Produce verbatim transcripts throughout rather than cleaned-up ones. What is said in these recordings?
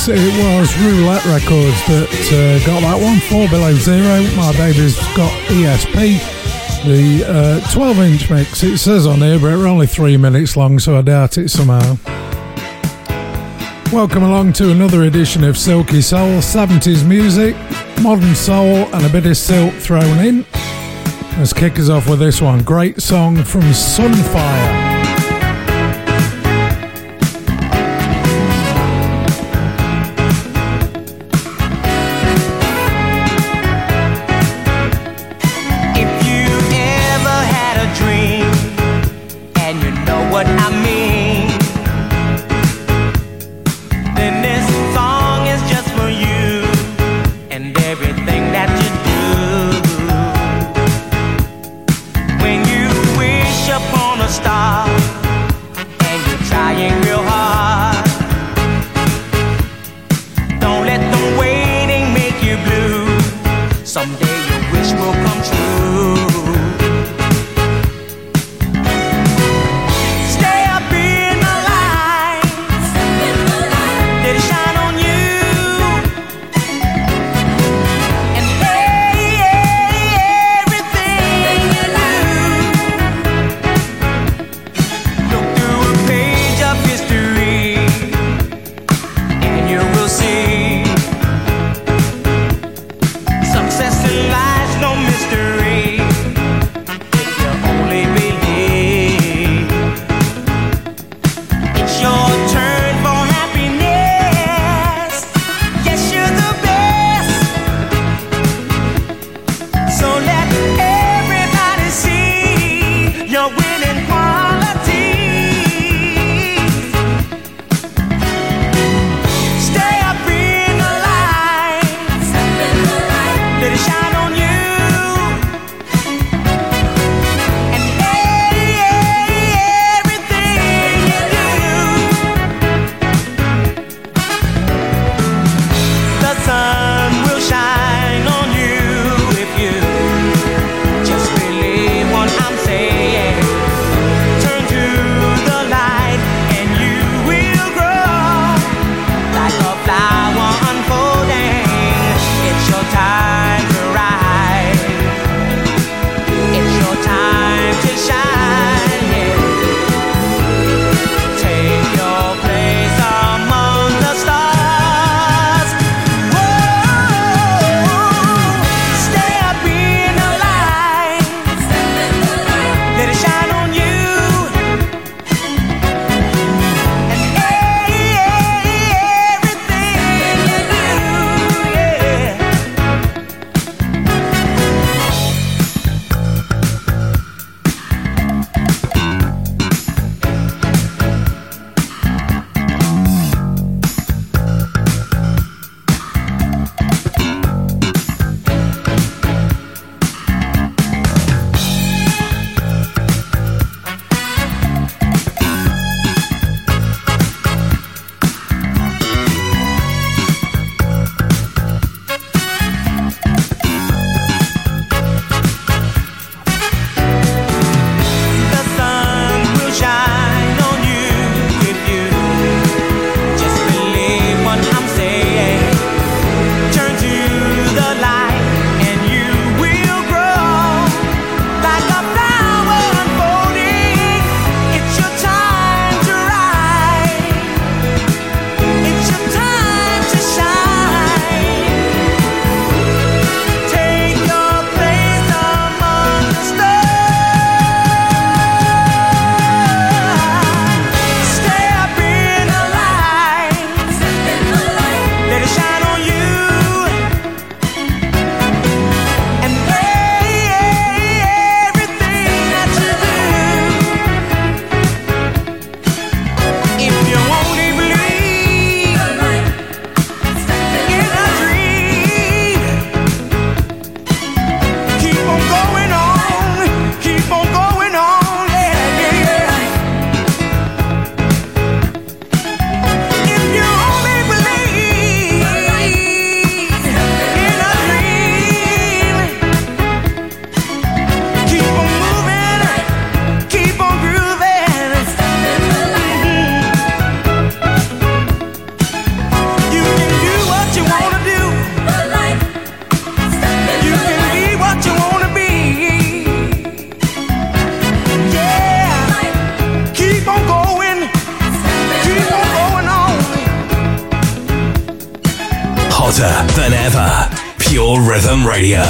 It was Roulette Records that uh, got that one, four below zero, My Baby's Got E S P, the uh, twelve inch mix. It says on here, but we're only three minutes long, so I doubt it somehow. Welcome along to another edition of Silky Soul, seventies music, modern soul and a bit of silk thrown in. Let's kick us off with this one, great song from Sunfire. Pure Rhythm Radio.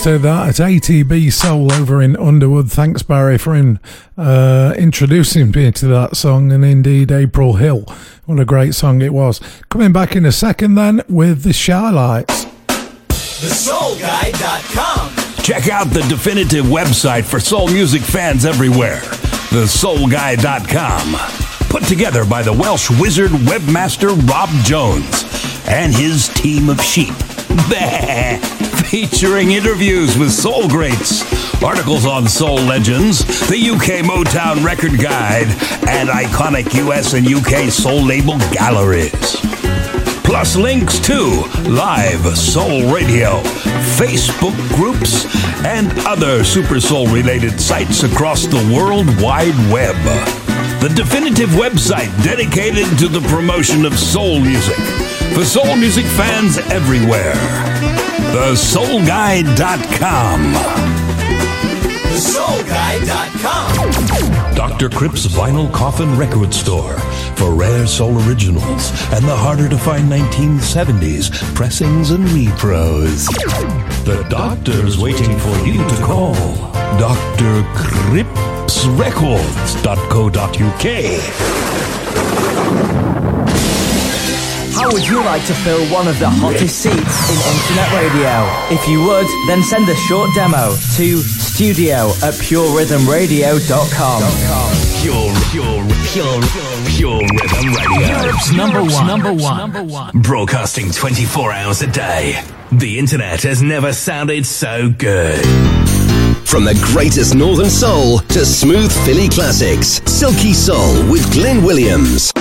So that it's A T B Soul over in Underwood. Thanks Barry for in, uh, introducing me to that song, and indeed April Hill. What a great song it was. Coming back in a second then with the Shy Lights. the soul guide dot com. Check out the definitive website for soul music fans everywhere. the soul guy dot com. Put together by the Welsh wizard webmaster Rob Jones and his team of sheep. Featuring interviews with soul greats, articles on soul legends, the U K Motown record guide, and iconic U S and U K soul label galleries. Plus links to live soul radio, Facebook groups, and other super soul related sites across the World Wide Web. The definitive website dedicated to the promotion of soul music for soul music fans everywhere. the soul guide dot com. the soul guy dot com. Doctor Cripps' Vinyl Coffin Record Store for rare soul originals and the harder-to-find nineteen seventies pressings and repros. The doctor's waiting for you to call. Doctor Cripps records dot co dot u k. How would you like to fill one of the hottest seats in internet radio? If you would, then send a short demo to studio at pure rhythm radio dot com. Pure, pure, pure, pure Rhythm Radio. Europe's number one. Number one. Broadcasting twenty-four hours a day. The internet has never sounded so good. From the greatest northern soul to smooth Philly classics, Silky Soul with Glyn Williams.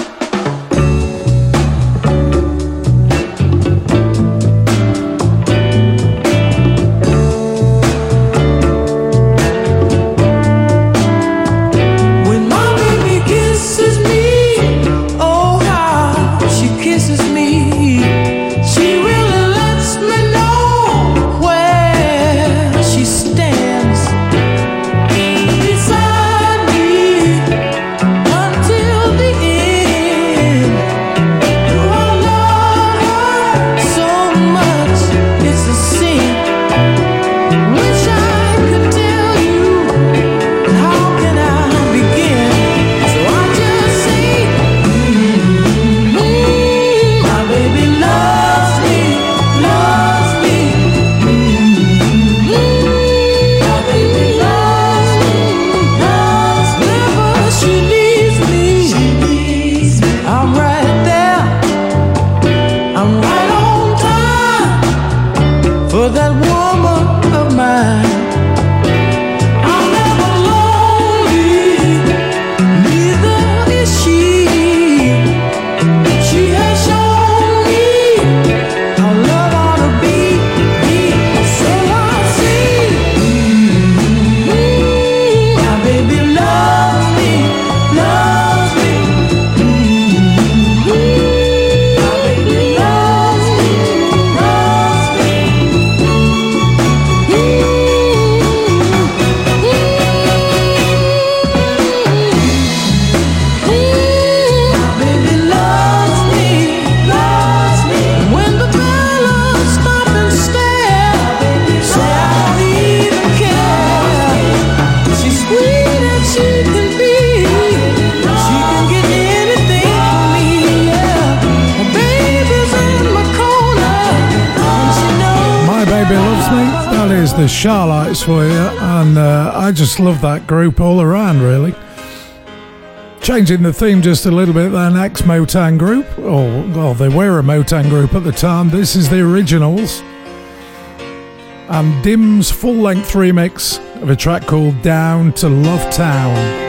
The Shy Lights for you, and uh, I just love that group all around, really. Changing the theme just a little bit, their next Motown group, or well, they were a Motown group at the time. This is the Originals, and Dim's full-length remix of a track called Down to Love Town.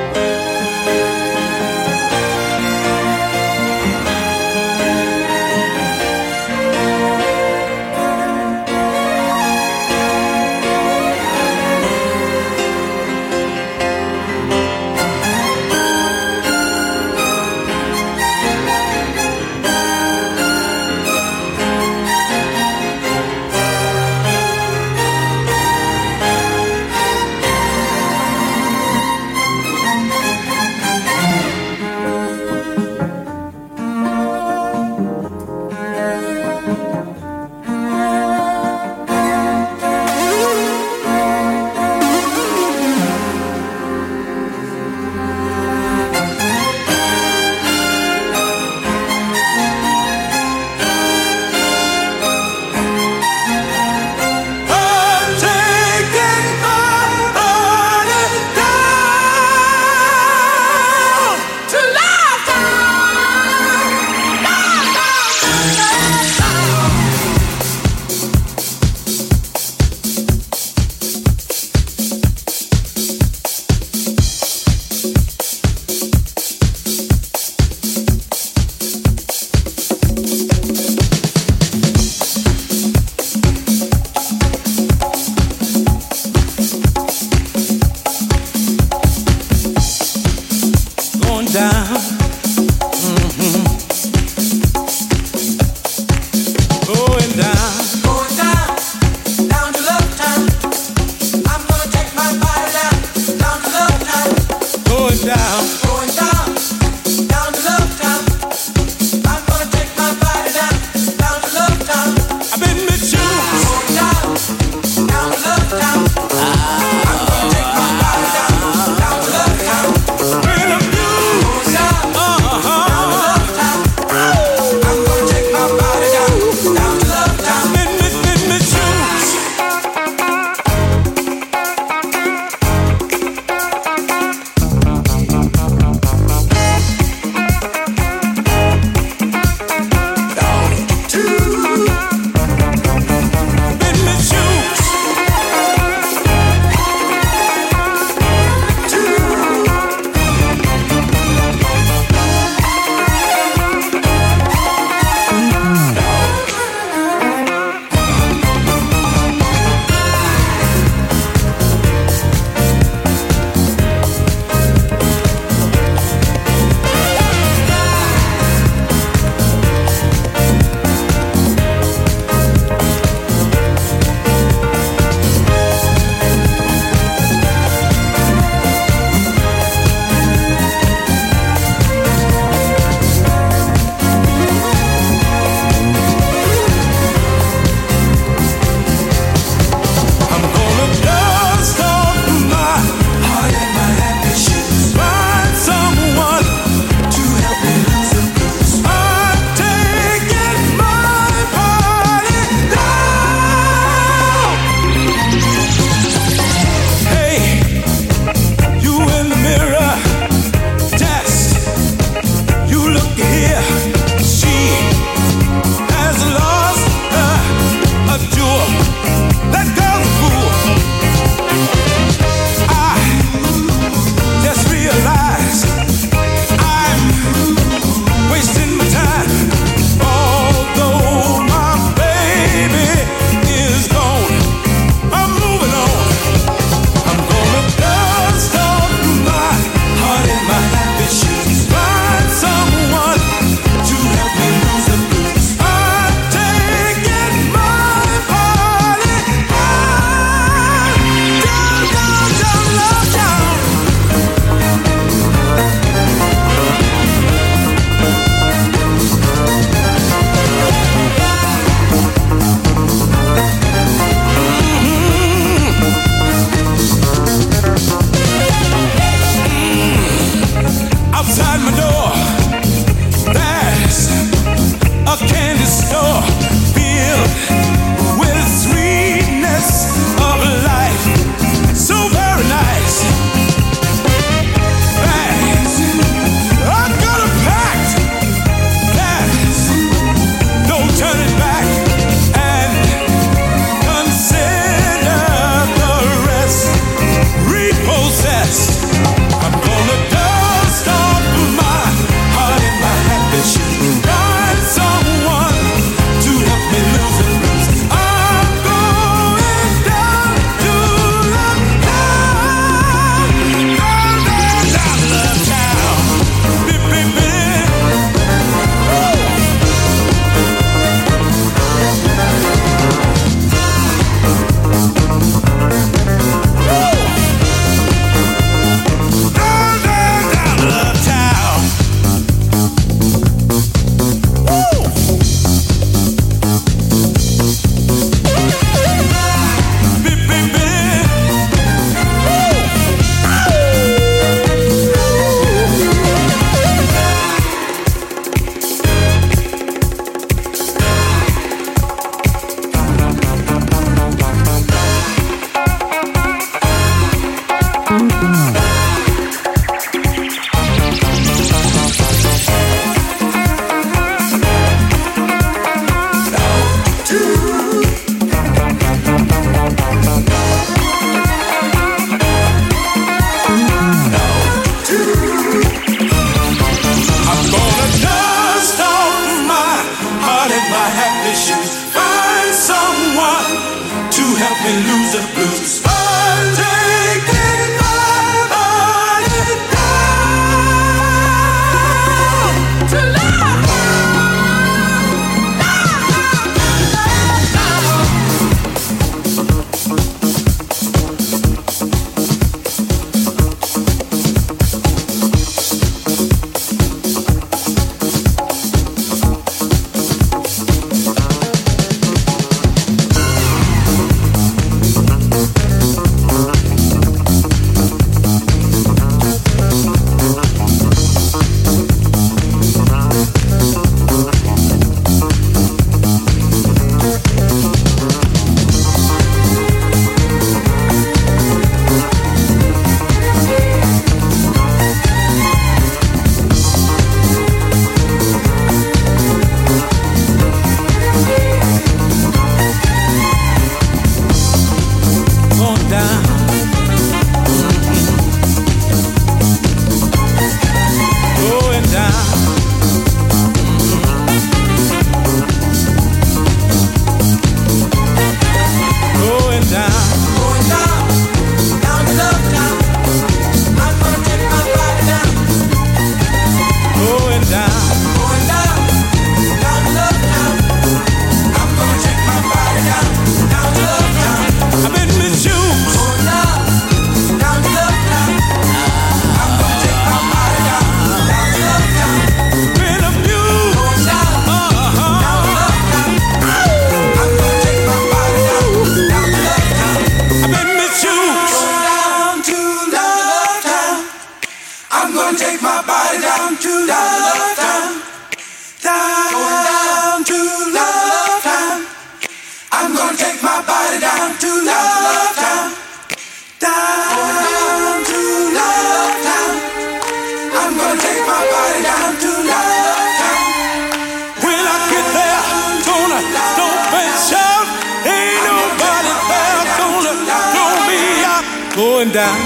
and down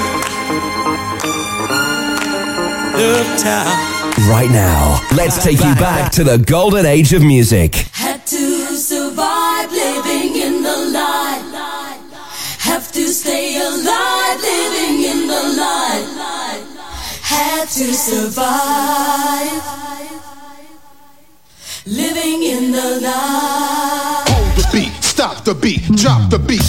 uptown. Right now, let's take you back to the golden age of music. Had to survive living in the light. Have to stay alive living in the light. Had to survive living in the light. Hold the beat, stop the beat, drop the beat.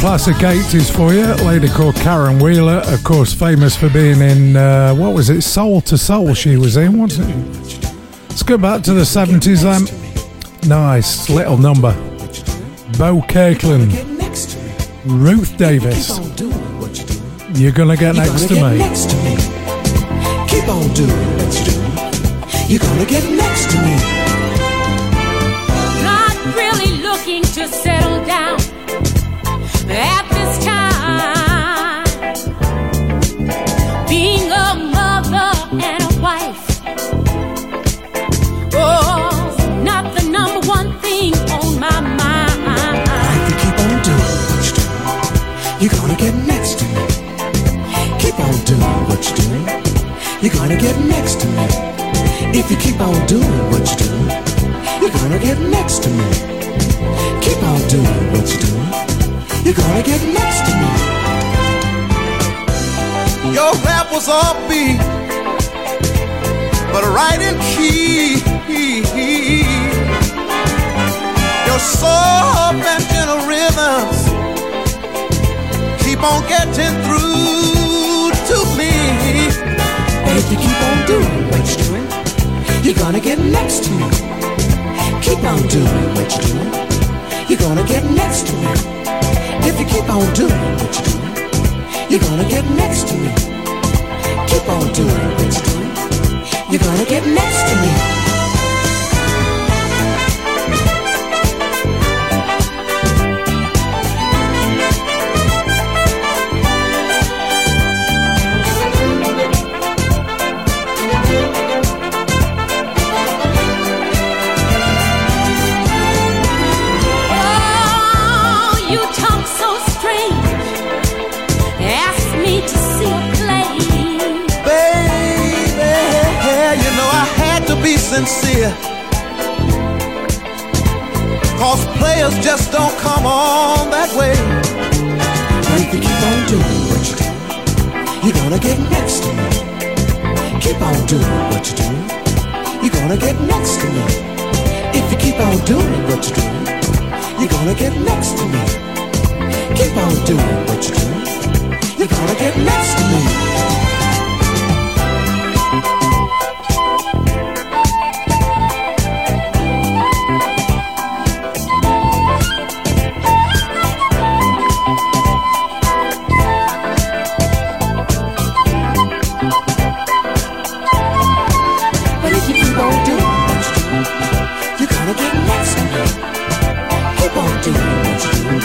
Classic eighties for you, a lady called Karen Wheeler, of course famous for being in, uh, what was it, Soul to Soul she was in, wasn't it? Let's go back to the seventies then. Nice, little number. Bo Kirkland, Ruth Davis, You're Gonna Get Next to Me. Keep on doing what you do. You're gonna get next to me. Not really looking to settle down. gonna get next to me. If you keep on doing what you do, you're gonna get next to me. Keep on doing what you do, you're gonna get next to me. Your rap was off beat, but right in key. Your soft and gentle rhythms keep on getting through to me. If you keep on doing what you're doing, you're gonna get next to me. Keep on doing what you're doing, you're gonna get next to me. If you keep on doing what you're doing, you're gonna get next to me. Keep on doing what you're doing, you're gonna get next to me. Sincere, cause players just don't come on that way. If you keep on doing what you do, you're gonna get next to me. Keep on doing what you do, you're gonna get next to me. If you keep on doing what you do, you're gonna get next to me. Keep on doing what you do, you're gonna get next to me.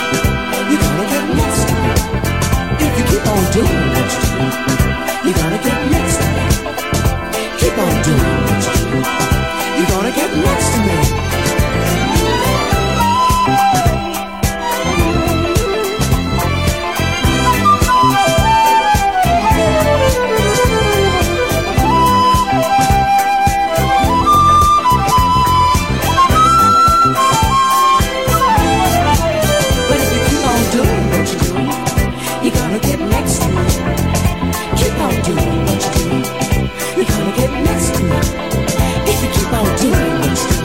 Keep on doing what you do.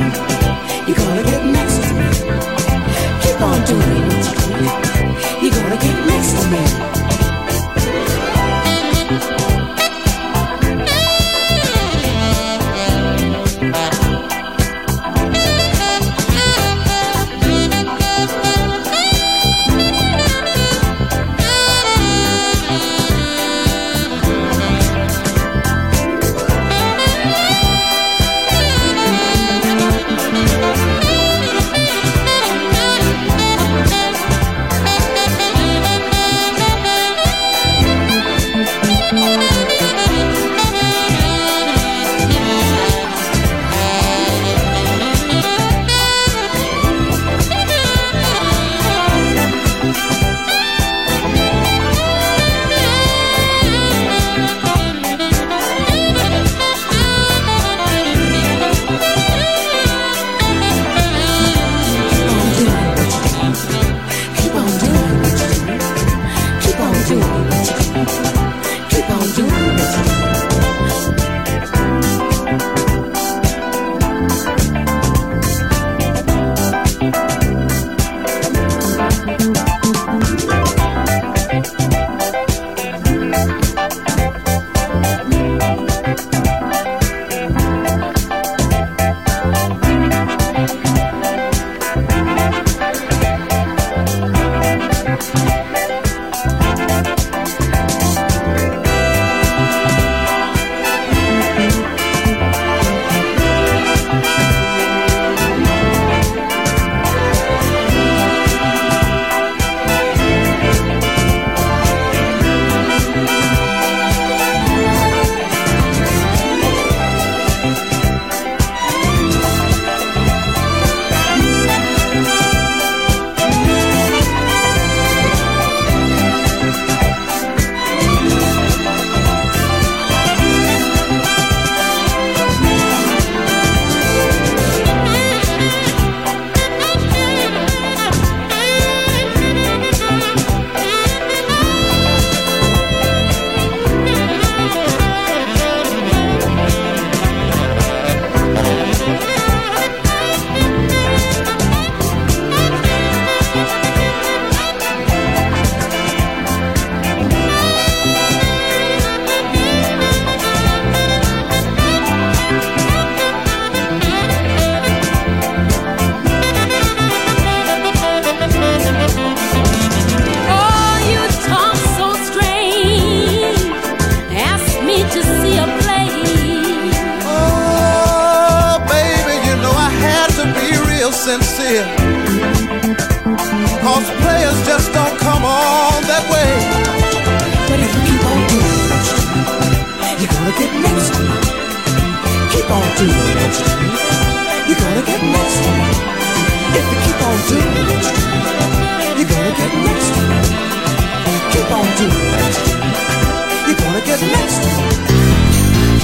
sincere, cause players just don't come all that way. But if you keep on doing what you do, you're gonna get mixed up. Keep on doing what you do, you're gonna get mixed up. If you keep on doing what you do, you're gonna get mixed up. Keep on doing what you do, you're gonna get mixed up.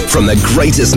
From the greatest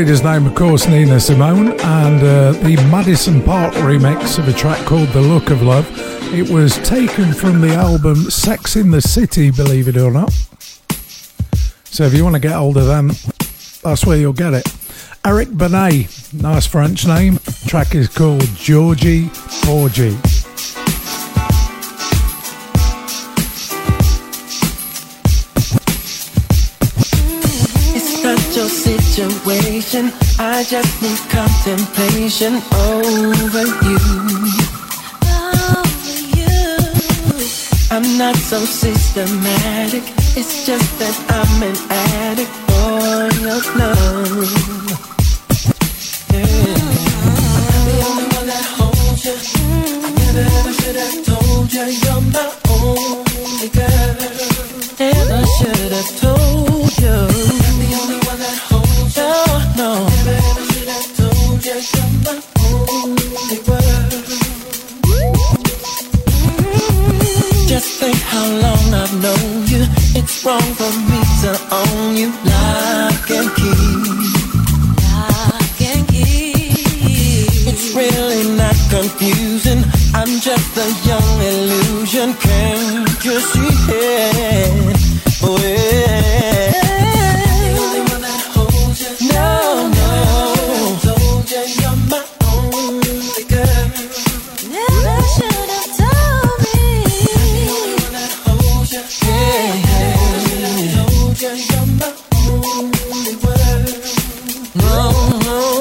His name, of course, Nina Simone, and uh, the Madison Park remix of a track called The Look of Love. It was taken from the album Sex in the City, believe it or not. So if you want to get hold of them, that's where you'll get it. Eric Benet, nice French name. The track is called Georgie Porgy. Situation, I just need contemplation over you. Over you. I'm not so systematic. It's just that I'm an addict for your love. Yeah. I'm the only one that holds you. I never ever should have told you you're my only girl. Never should have told you. I'm the only one that holds you. confusing. I'm just a young illusion. Can't you see it? Oh, yeah. I'm the only one that holds you. No, no. I told you you're my only girl. Never should have told me. I'm the only one that holds you. Yeah, yeah. I told you you're my only world. No, no.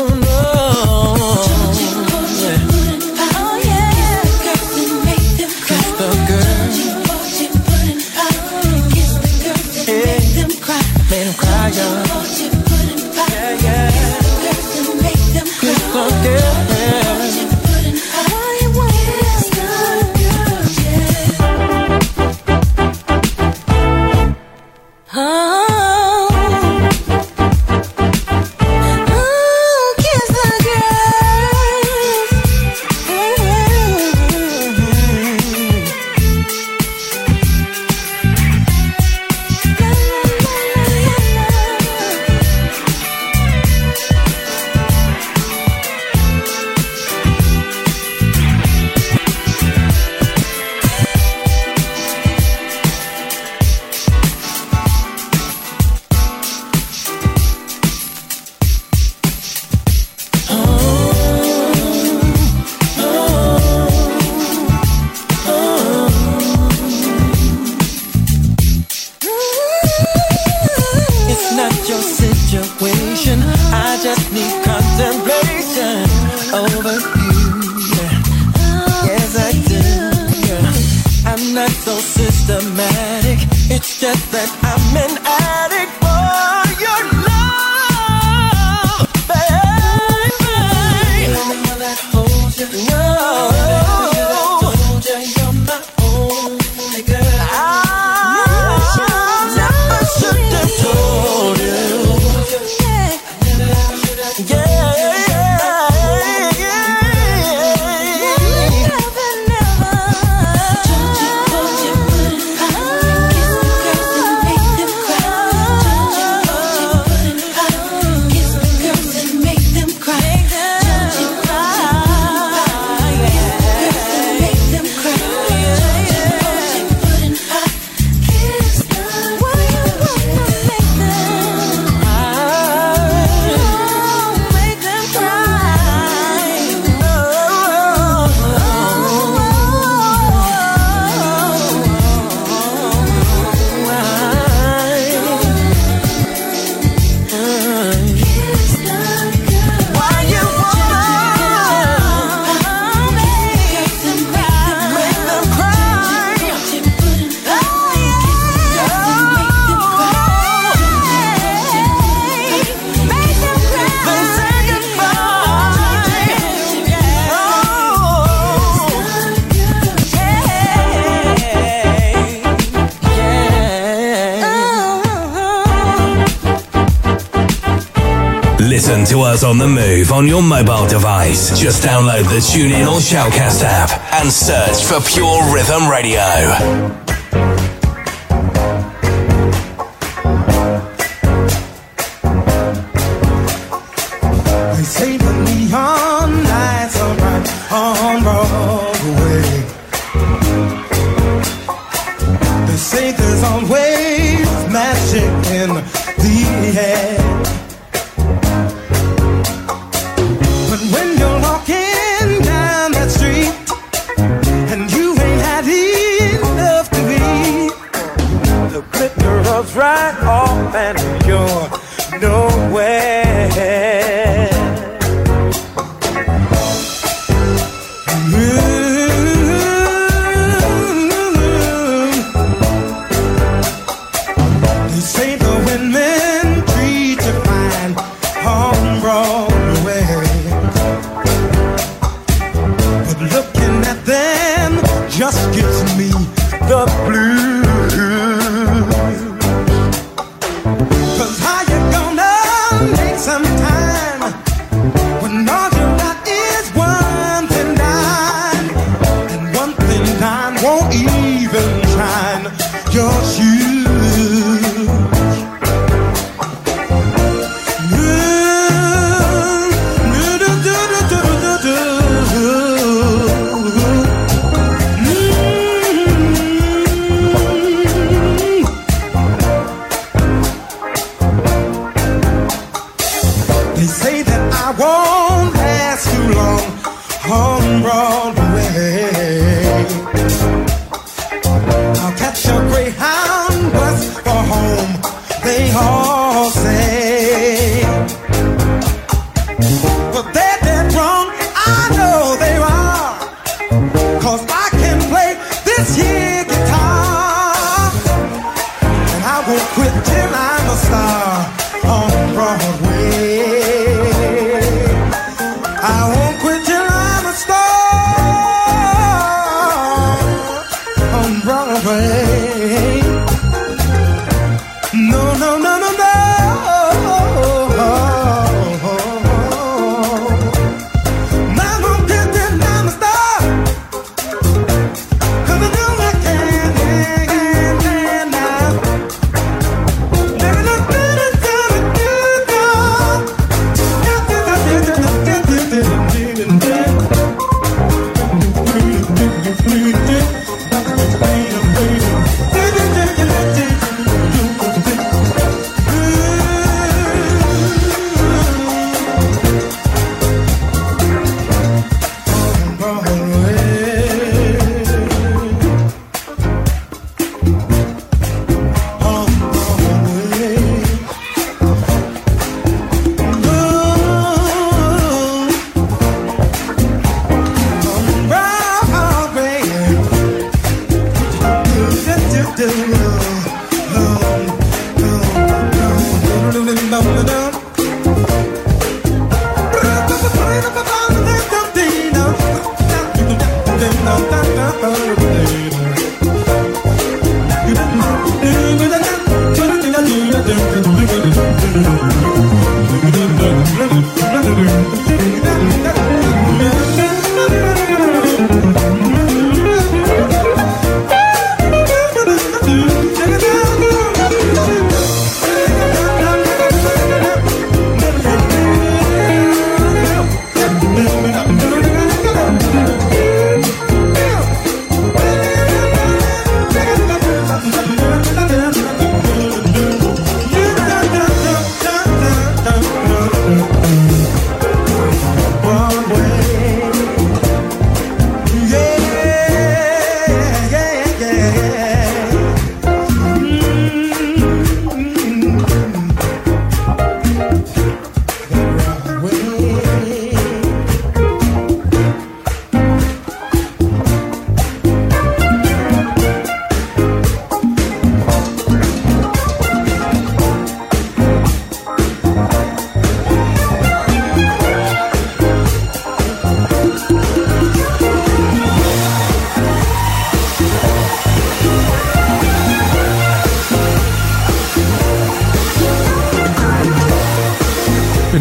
On the move on your mobile device. Just download the TuneIn or Shoutcast app and search for Pure Rhythm Radio. They say that I won't last too long on Broadway. I'll catch a Greyhound bus for home, they all say. But they're dead wrong, I know they are, 'cause I can play this here guitar, and I won't quit till I'm a star on Broadway.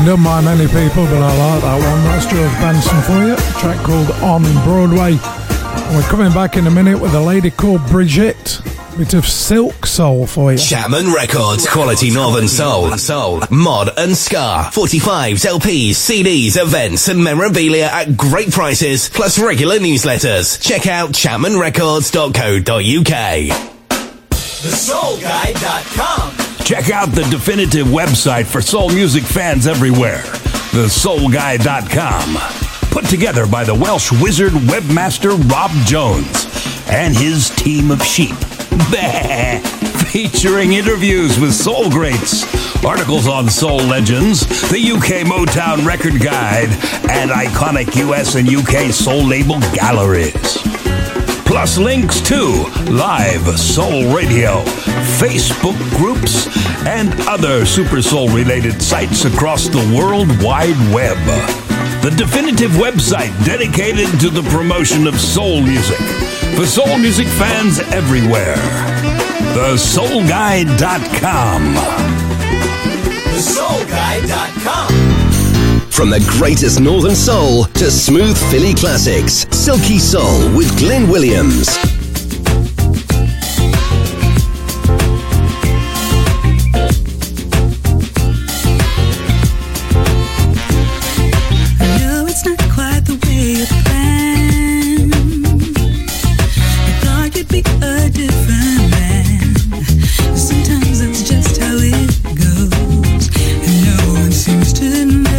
Done by many people, but I like that one. That's George Benson for you. A track called On Broadway. And we're coming back in a minute with a lady called Bridget. Bit of silk soul for you. Shaman Records, quality northern soul, soul, mod and ska. forty-fives, L Ps, C Ds, events and memorabilia at great prices, plus regular newsletters. Check out shaman records dot co dot uk. the soul guide dot com. Check out the definitive website for soul music fans everywhere, the soul guy dot com. Put together by the Welsh wizard webmaster Rob Jones and his team of sheep. Bah! Featuring interviews with soul greats, articles on soul legends, the U K Motown record guide, and iconic U S and U K soul label galleries. Plus links to live soul radio, Facebook groups, and other Super Soul-related sites across the World Wide Web. The definitive website dedicated to the promotion of soul music for soul music fans everywhere. the soul guy dot com. the soul guy dot com. From the greatest northern soul to smooth Philly classics, Silky Soul with Glyn Williams. I know it's not quite the way you planned. I thought you'd be a different man. Sometimes that's just how it goes. And no one seems to know.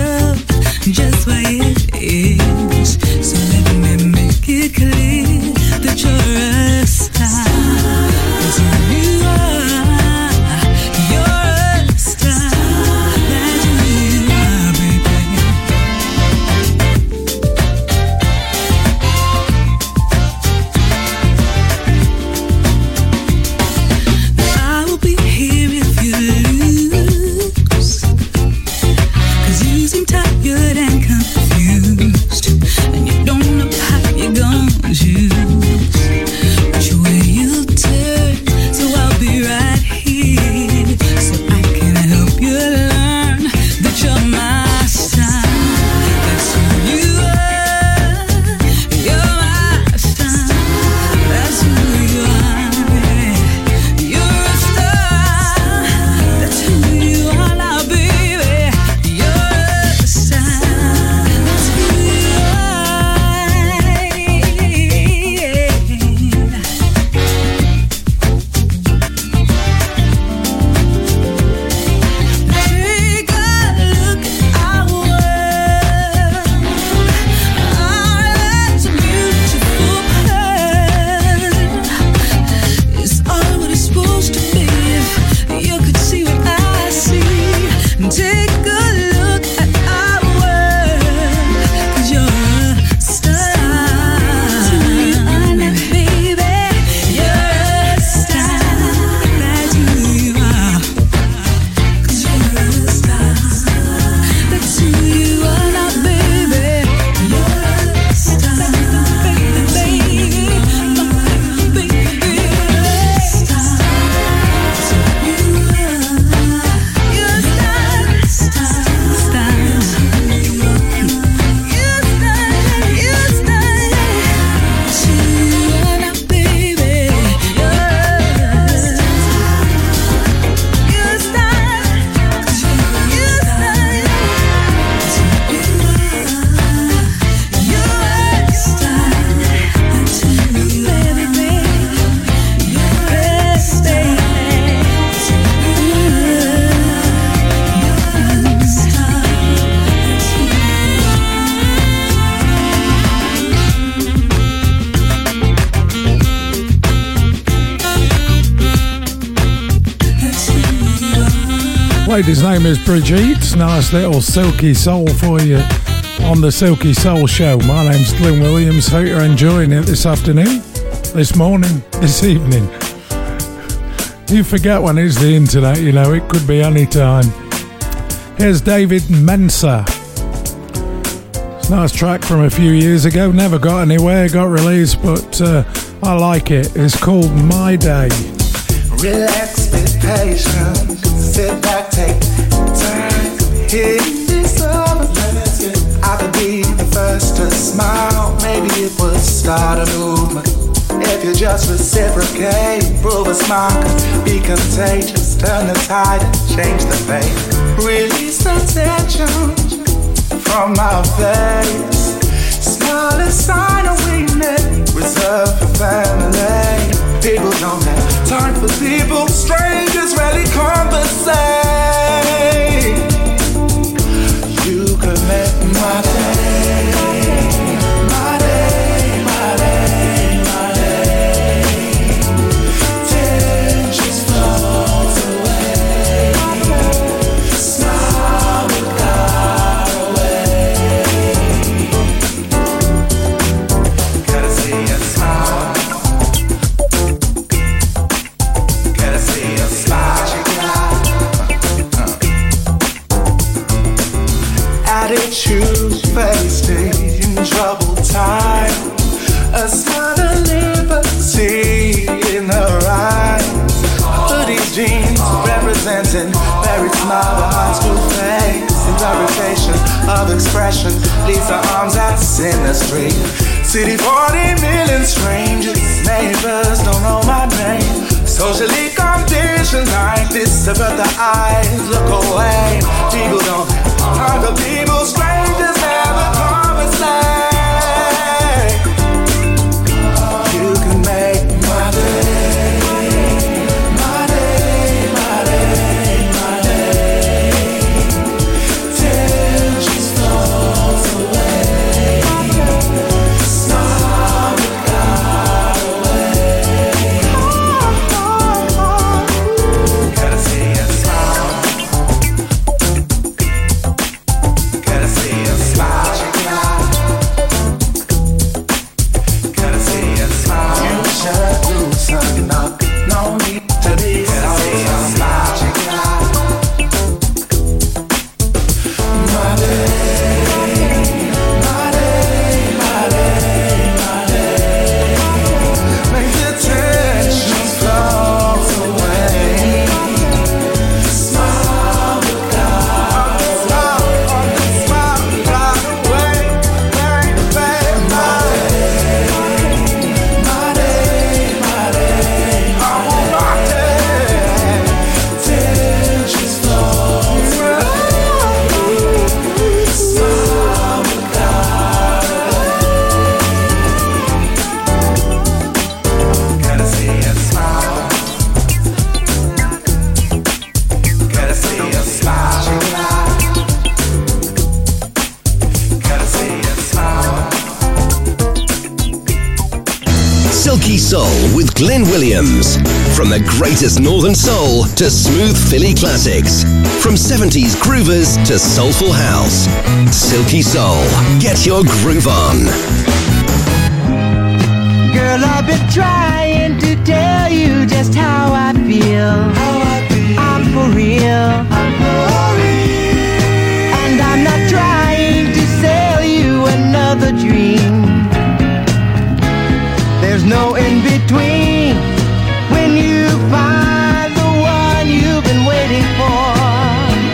lady's name is Brigitte. Nice little silky soul for you on the Silky Soul Show. My name's Glyn Williams. Hope you're enjoying it this afternoon, this morning, this evening. You forget when it's the internet, you know, it could be any time. Here's David Mensah. It's a nice track from a few years ago. Never got anywhere, got released, but uh, I like it. It's called My Day. Relax, be patient, sit back, take time. Hit me some. I could be the first to smile. Maybe it would start a movement. If you just reciprocate, prove a smile could be contagious. Turn the tide and change the fate. Release the tension from my face. Small a sign of weakness, reserved for family. People don't have time for people. Strangers rarely conversate. You could make my day. Buried smile behind school face. Interpretation of expression leaves our arms out in the street. City forty million strangers. Neighbors don't know my name. Socially conditioned like this. To put the eyes look away. People don't conquer people. Strangers never conversate. You can make my day. From the greatest northern soul to smooth Philly classics. From seventies groovers to soulful house. Silky Soul. Get your groove on. Girl, I've been trying to tell you just how I feel. How I feel. I'm for real. I'm for real. And I'm not trying to sell you another dream. There's no in between. Find the one you've been waiting for.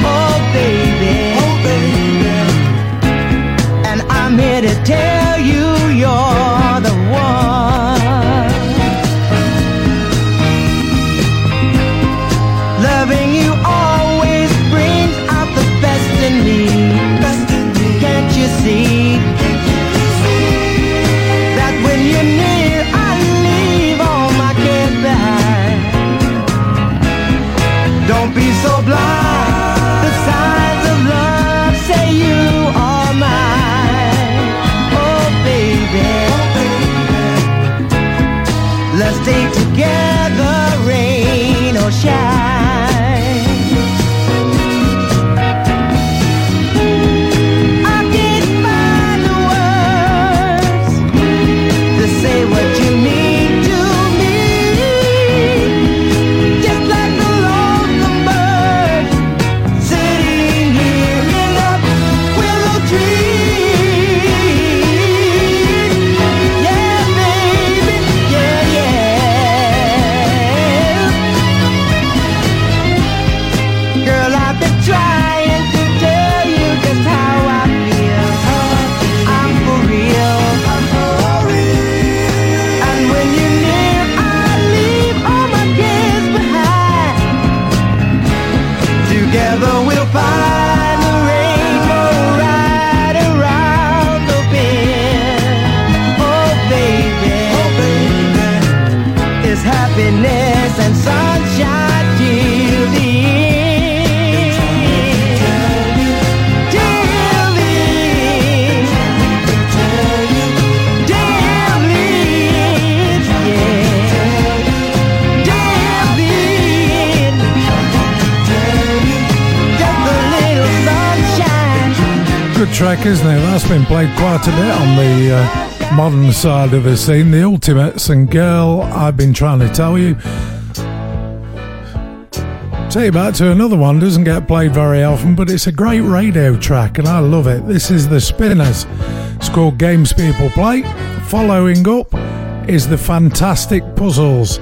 Oh baby. Oh baby. And I'm here to tell you you're the one. Loving you always Good track, isn't it? That's been played quite a bit on the uh, modern side of the scene. The Ultimates and Girl, I've Been Trying to Tell You. Take you back to another one, doesn't get played very often, but it's a great radio track and I love it. This is The Spinners. It's called Games People Play. Following up is The Fantastic Puzzles.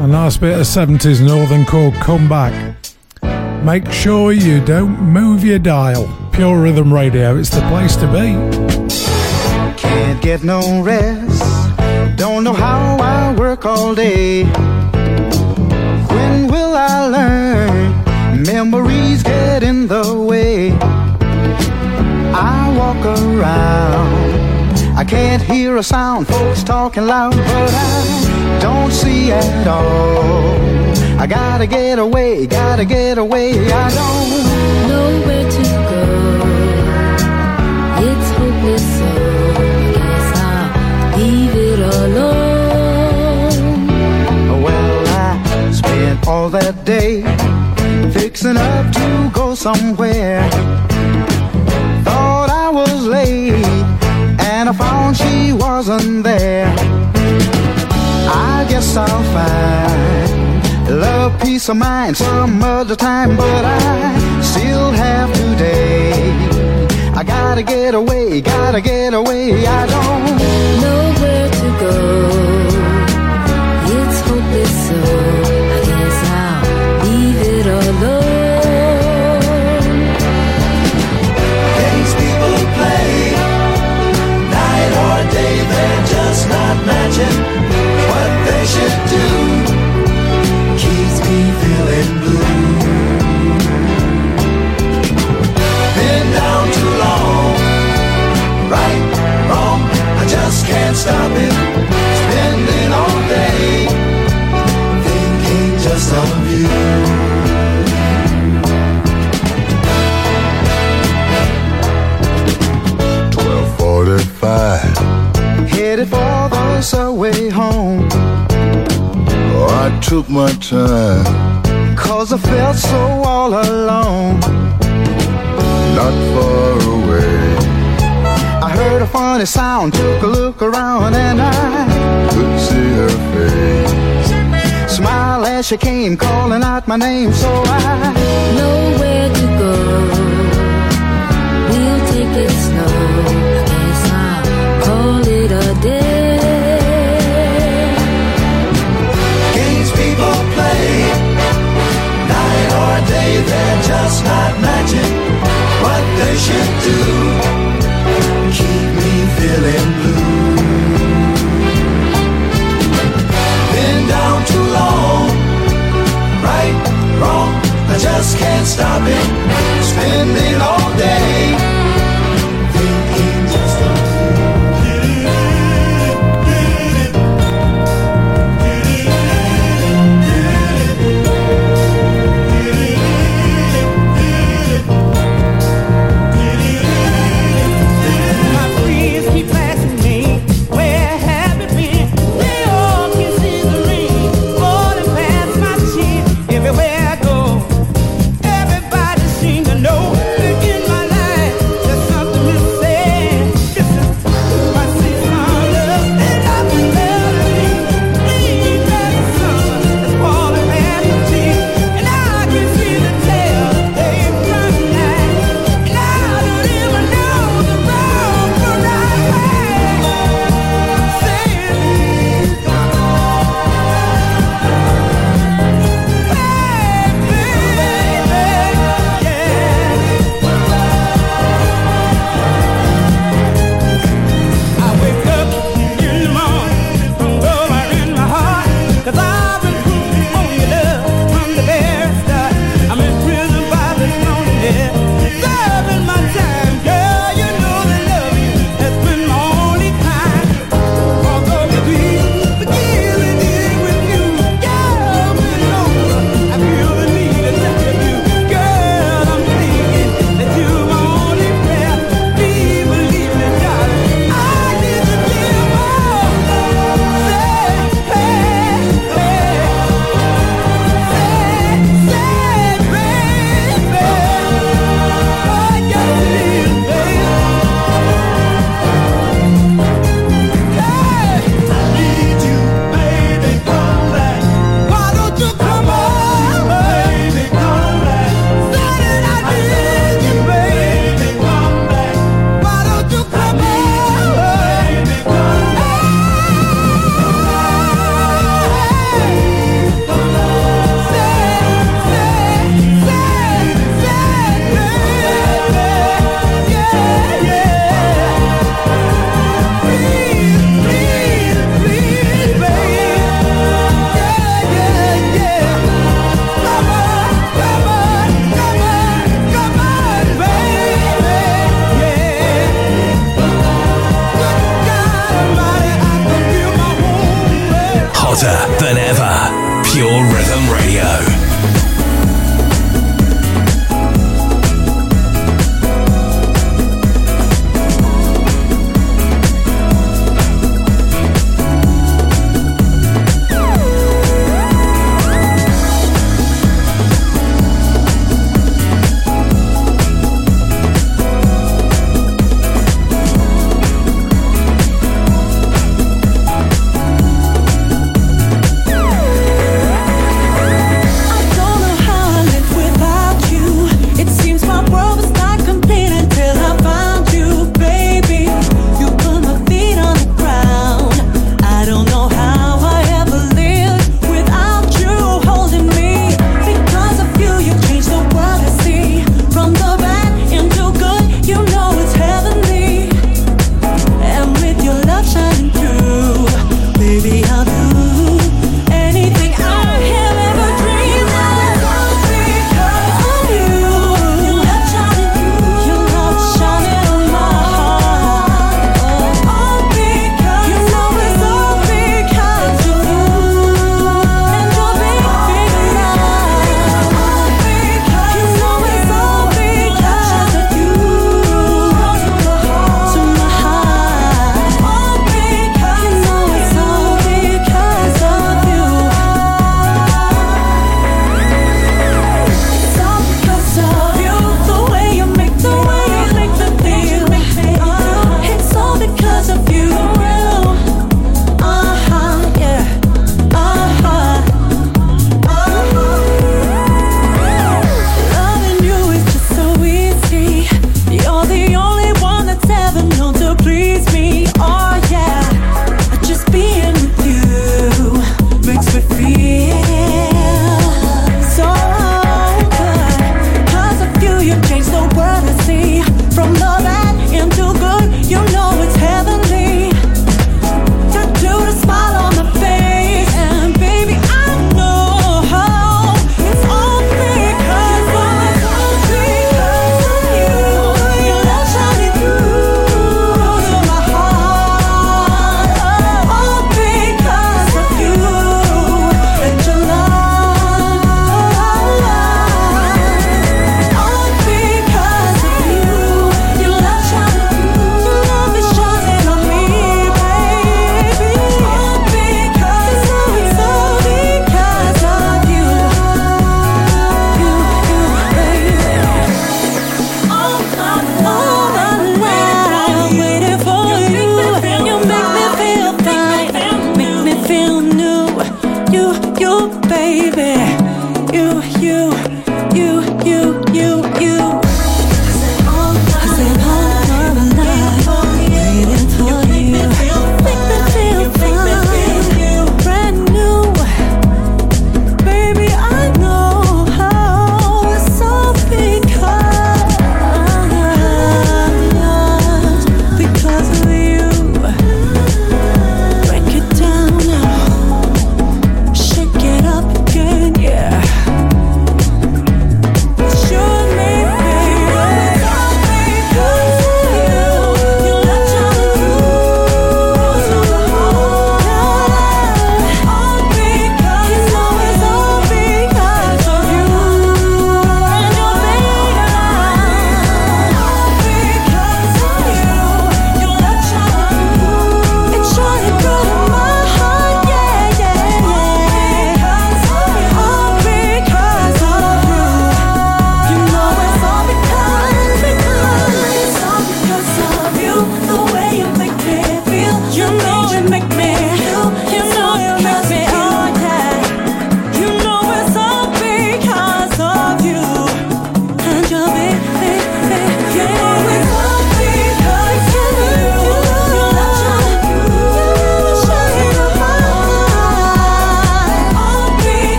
A nice bit of seventies Northern called Come Back. Make sure you don't move your dial. Pure Rhythm Radio, it's the place to be. Can't get no rest. Don't know how I work all day. When will I learn? Memories get in the way. I walk around. I can't hear a sound. Folks talking loud, but I don't see at all. I gotta get away, gotta get away. I don't know where to go. It's hopeless, so I guess I'll leave it alone. Well, I spent all that day fixing up to go somewhere. Thought I was late, and I found she wasn't there. I guess I'll find love, peace of mind some other time, but I still have today. I gotta get away, gotta get away. I don't know where to go. It's hopeless, so I guess I'll leave it alone. Games people play, night or day, they're just not matching what they should do. Keeps me feeling blue. Been down too long. Right, wrong, I just can't stop it. Spending all day thinking just of you. twelve forty-five, headed for the subway home. I took my time, 'cause I felt so all alone. Not far away, I heard a funny sound, took a look around, and I could see her face. Smile as she came, calling out my name, so I know where to go. We'll take it slow, I guess I'll call it a day. Night or day, they're just not matching what they should do. Keep me feeling blue. Been down too long. Right, wrong, I just can't stop it. Spending louder than ever. Pure Rhythm Radio.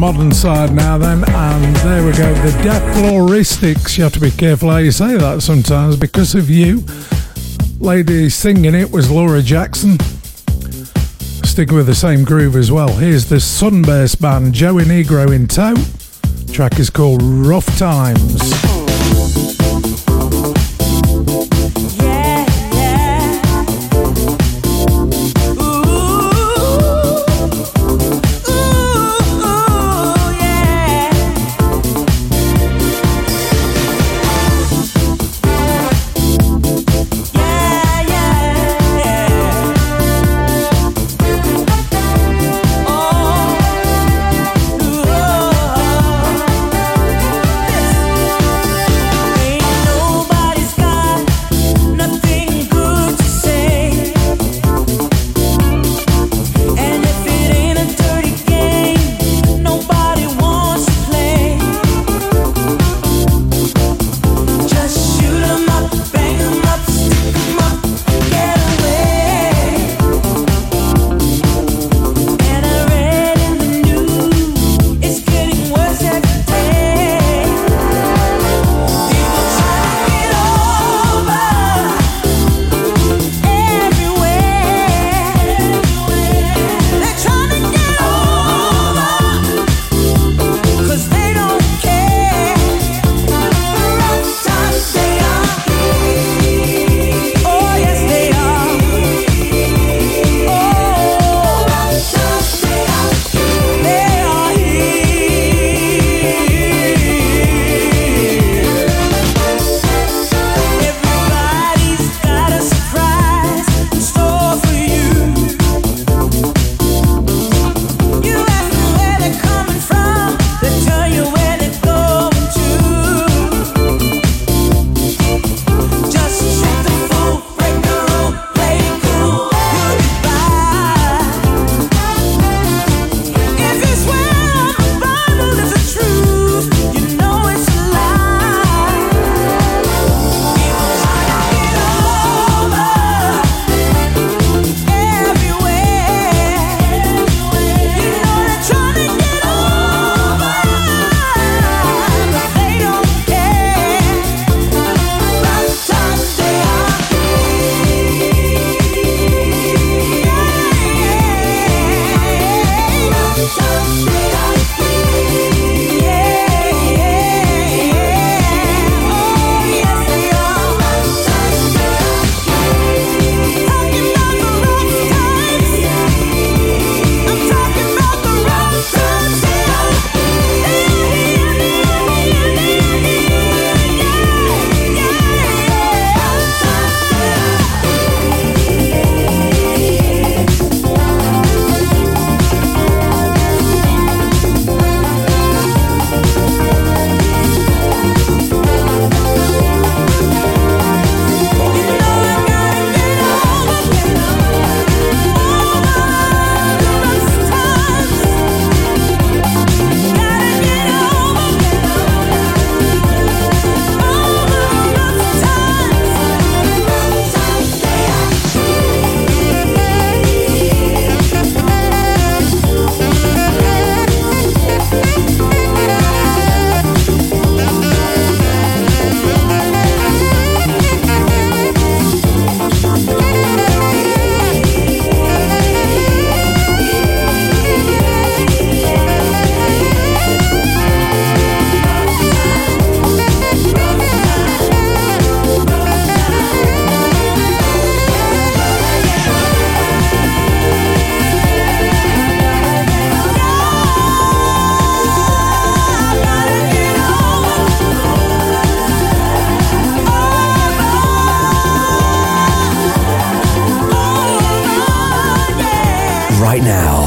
modern side now then, and there we go, the Deathloristics. You have to be careful how you say that sometimes, because of you. Lady singing it was Laura Jackson. Sticking with the same groove as well. Here's the Sunburst Band, Joey Negro in tow. The track is called Rough Times.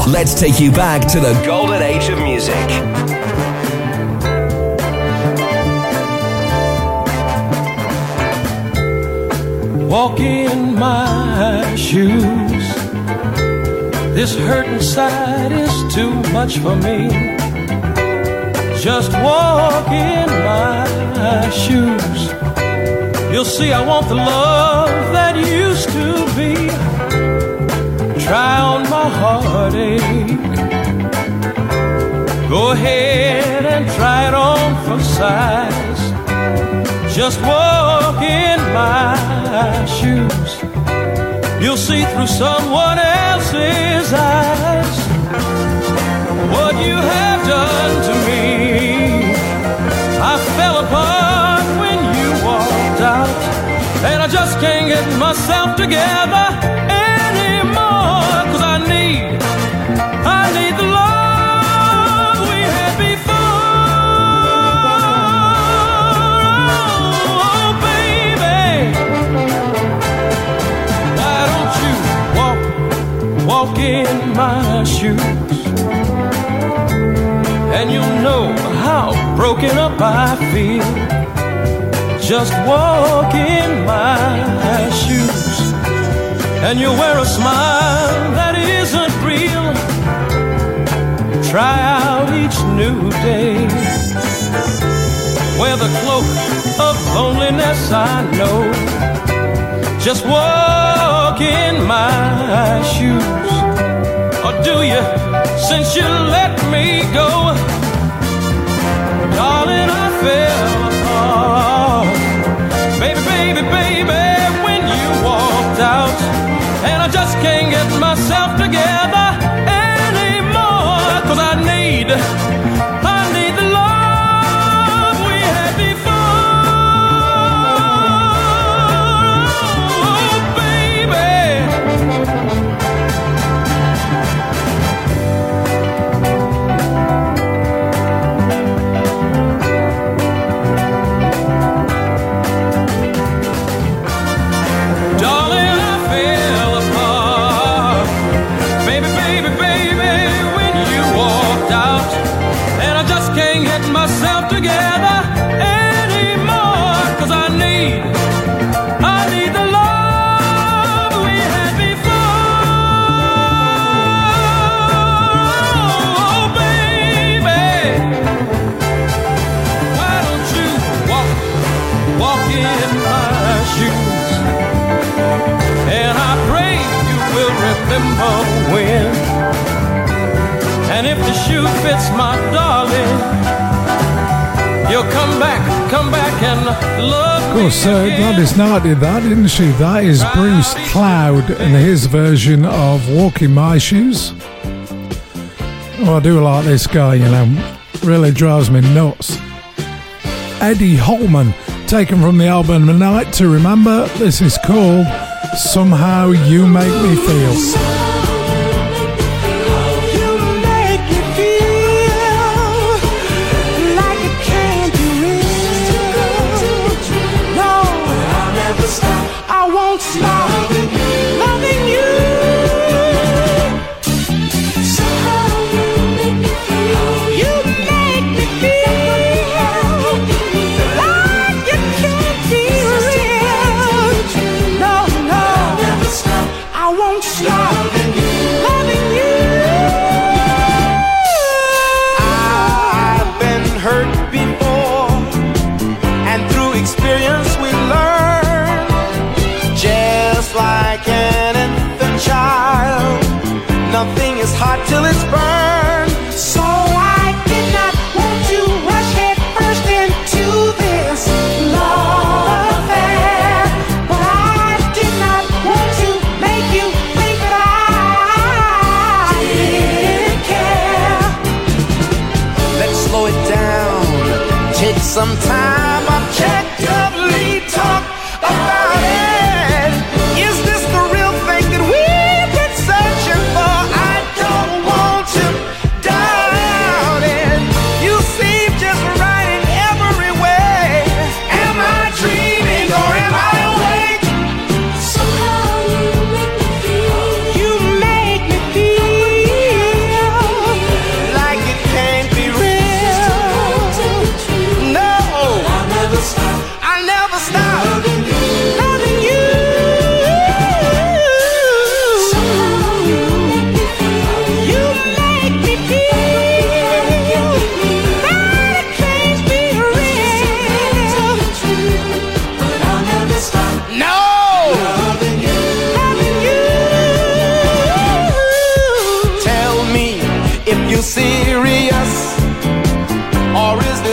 Let's take you back to the golden age of music. Walk in my shoes. This hurt inside is too much for me. Just walk in my shoes. You'll see I want the love that used to be. Try on my heartache. Go ahead and try it on from size. Just walk in my shoes. You'll see through someone else's eyes what you have done to me. I fell apart when you walked out, and I just can't get myself together anymore. 'Cause I need, I need the love in my shoes, and you know how broken up I feel. Just walk in my shoes, and you'll wear a smile that isn't real. Try out each new day. Wear the cloak of loneliness, I know. Just walk in my shoes. Or do you, since you let me go? Darling, I fell apart. Baby, baby, baby, when you walked out, and I just can't get myself together anymore. 'Cause I need, I need the love we had before. Oh, baby. And if the shoe fits, my darling, you'll come back, come back and love. Of course, uh, Gladys Knight did that, didn't she? That is Bruce Cloud and his version of Walk in My Shoes. Oh, I do like this guy, you know. Really drives me nuts. Eddie Holman, taken from the album A Night to Remember. This is called Somehow You Make Me Feel. Nothing is hot till it's burned. So I did not want to rush head first into this love affair. But I did not want to make you think that I didn't care. Let's slow it down. Take some time. Objectively talk about it. Is this the real thing that we I know.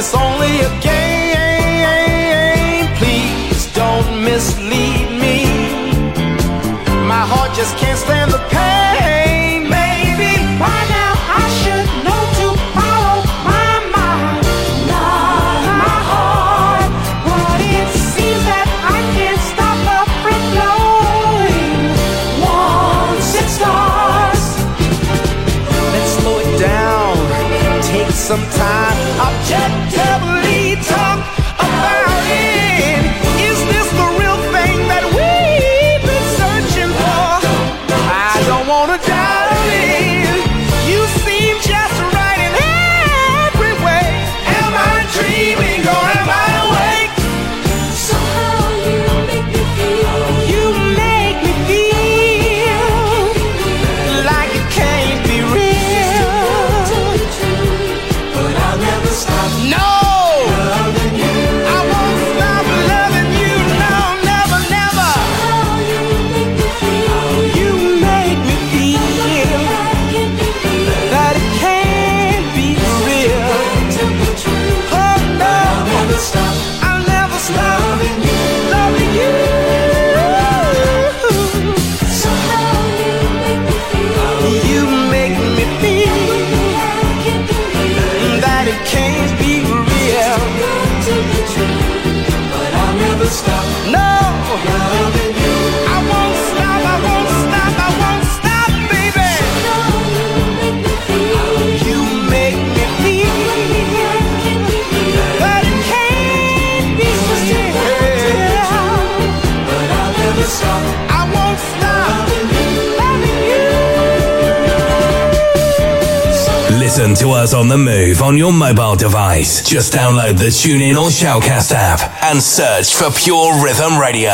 it's only a game. Please don't mislead me. My heart just can't stand the pain. Maybe by now I should know to follow my mind, not my heart. But it seems that I can't stop the friend blowing. Once it starts, let's slow it down, take some time, objectively talk about it. Is this the real thing that we've been searching for? I don't wanna doubt it. You seem just right in every way. Am I dreaming or am I awake? Somehow you make me feel. You make me feel like it can't be real. But I'll never stop. No! Loving you. I won't stop loving you. No, never, never. Somehow you make me feel. You make me feel That it can't be real. that it can't be real. To be true. Oh no, I'll never stop. I'll never stop loving you. Loving you. Somehow you make me feel. You make me feel That it can't be real. that it can't be real. To be true. But I'll never stop No. loving you. I won't stop, I won't stop, I won't stop, baby. Somehow you make me feel. You make me feel That it can't be real. that it can't be real. But I'll never stop. I won't stop loving you. Listen to us on the move on your mobile device. Just download the TuneIn or Shoutcast app and search for Pure Rhythm Radio.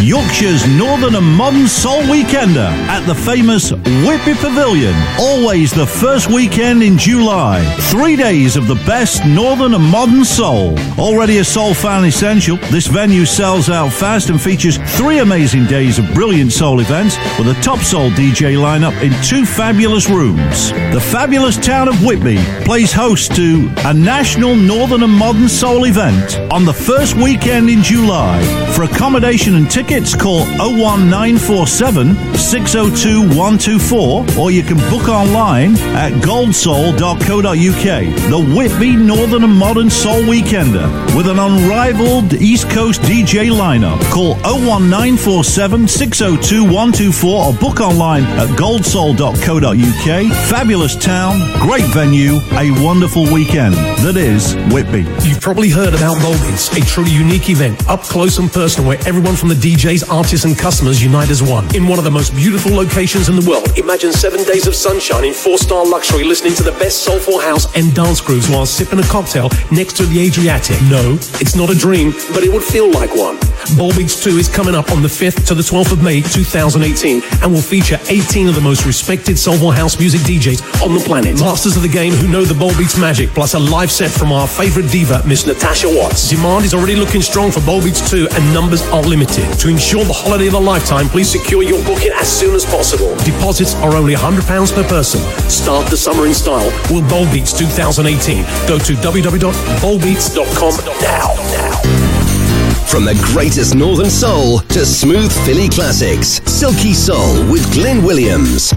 Yorkshire's Northern and Modern Soul Weekender at the famous Whitby Pavilion, always the first weekend in July. Three days of the best Northern and Modern Soul. Already a soul fan essential, this venue sells out fast and features three amazing days of brilliant soul events with a top soul D J lineup in two fabulous rooms. The fabulous town of Whitby plays host to a national Northern and Modern Soul event on the first weekend in July. For accommodation and tickets, call oh one nine four seven six oh two one two four or you can book online at gold soul dot co dot u k. The Whitby Northern and Modern Soul Weekender with an unrivaled East Coast D J lineup. Call oh one nine four seven six oh two one two four or book online at gold soul dot co dot u k. Fabulous town, great venue, a wonderful weekend. That is Whitby. You've probably heard about Ball Beats, a truly unique event, up close and personal, where everyone from the D Js, artists and customers unite as one. In one of the most beautiful locations in the world, imagine seven days of sunshine in four-star luxury, listening to the best soulful house and dance grooves while sipping a cocktail next to the Adriatic. No, it's not a dream, but it would feel like one. Ball Beats two is coming up on the fifth to the twelfth of May two thousand eighteen and will feature eighteen of the most respected soulful house music D Js on the planet. Masters of the game who know the Ball Beats magic, plus a live set from our favourite diva, Miss Natasha Watts. Demand is already looking strong for Ball Beats two and numbers are limited. To ensure the holiday of a lifetime, please secure your booking as soon as possible. Deposits are only one hundred pounds per person. Start the summer in style with Ball Beats twenty eighteen. Go to w w w dot ball beats dot com now. From the greatest Northern Soul to smooth Philly classics, Silky Soul with Glyn Williams.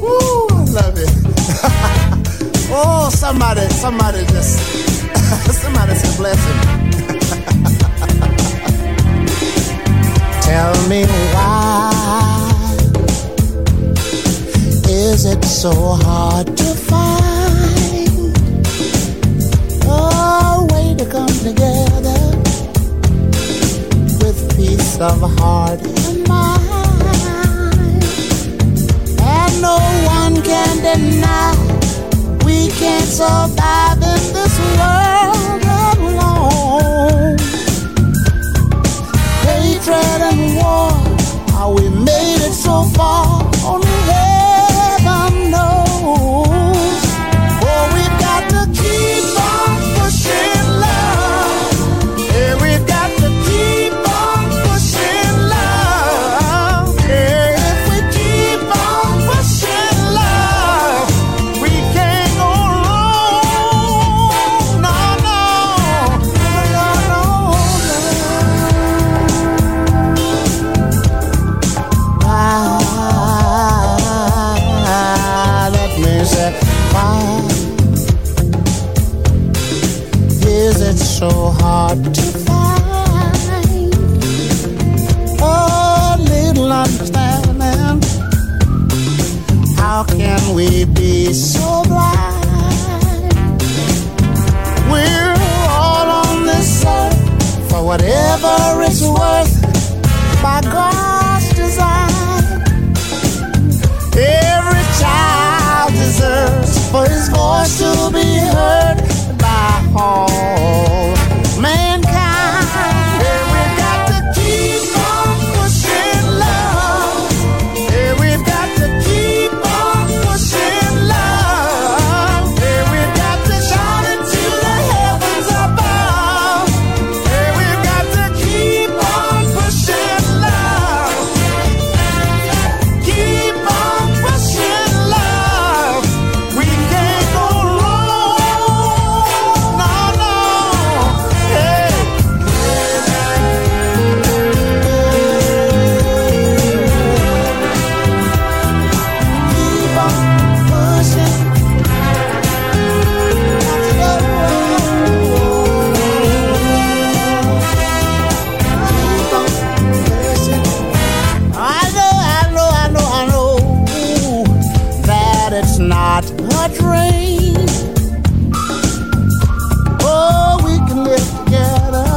Woo, I love it. Oh, somebody, somebody just, somebody said bless him. Tell me why is it so hard to find a way to come together with peace of heart and mind? And no one can deny we can't survive in this world alone. Hatred and war, how we made it so far, only heaven knows. Oh, we've got to keep on pushing love. Yeah, we've got to keep on pushing love. Yeah, if we keep can we be so blind? We're all on this earth for whatever it's worth, by God's design. Every child deserves for his voice to be heard by all mankind. And we've got to keep on pushing love. And we've got to keep on pushing love. And we've got to shout into the heavens above. And we've got to keep on pushing love. Keep on pushing love. We can't go wrong. No, no. Hey. Keep on pushing. Got to go on. Keep on pushing. I know, I know, I know, I know that it's not a dream. Oh, we can live together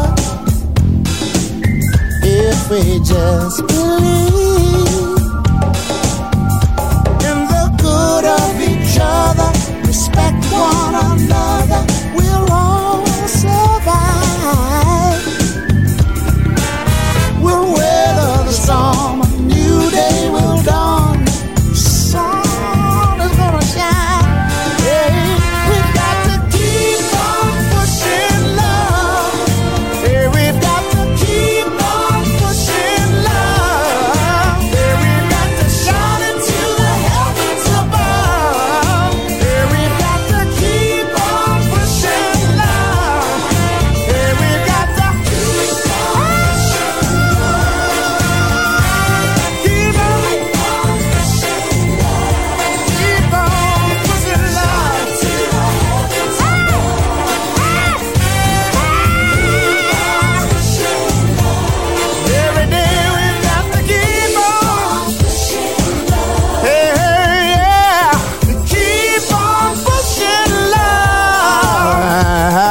if we just believe in the good of each other, respect one another, we'll all survive. We'll weather the storm, a new day will dawn, sun is gonna shine. Hey, we've got to keep on pushing love. Hey, we've got to keep on pushing love. Hey, we've got to shout into the heavens above. Hey, we've got to keep on pushing love. Hey, we've got to keep on pushing love. Keep on pushing love. Keep on pushing love. Every day we've got to keep on. Hey, hey, yeah. Keep on pushing love. Hey, hey, hey, yeah. I'm gonna keep on. Mm, The sun is gonna shine. Hey, hey, hey, hey.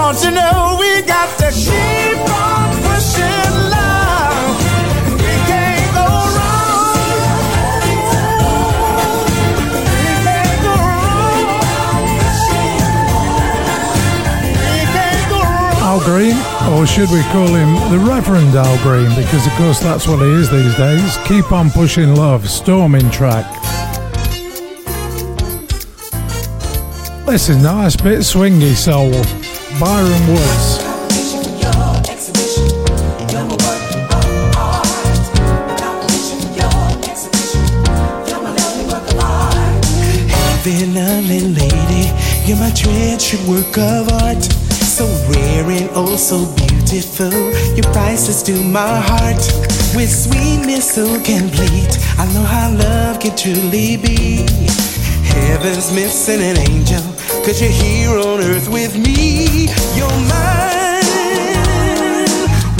Don't you know we got to keep on pushing love? We can't go wrong. We can't go wrong. We can't go wrong. Al Green, or should we call him the Reverend Al Green? Because, of course, that's what he is these days. Keep on pushing love, storming track. This is nice, bit swingy soul. Byron Woods. Heavy lovely lady, you're my treasured work of art. So rare and oh so beautiful, your prices do my heart. With sweetness so complete, I know how love can truly be. Heaven's missing an angel, cause you're here on earth with me. You're mine,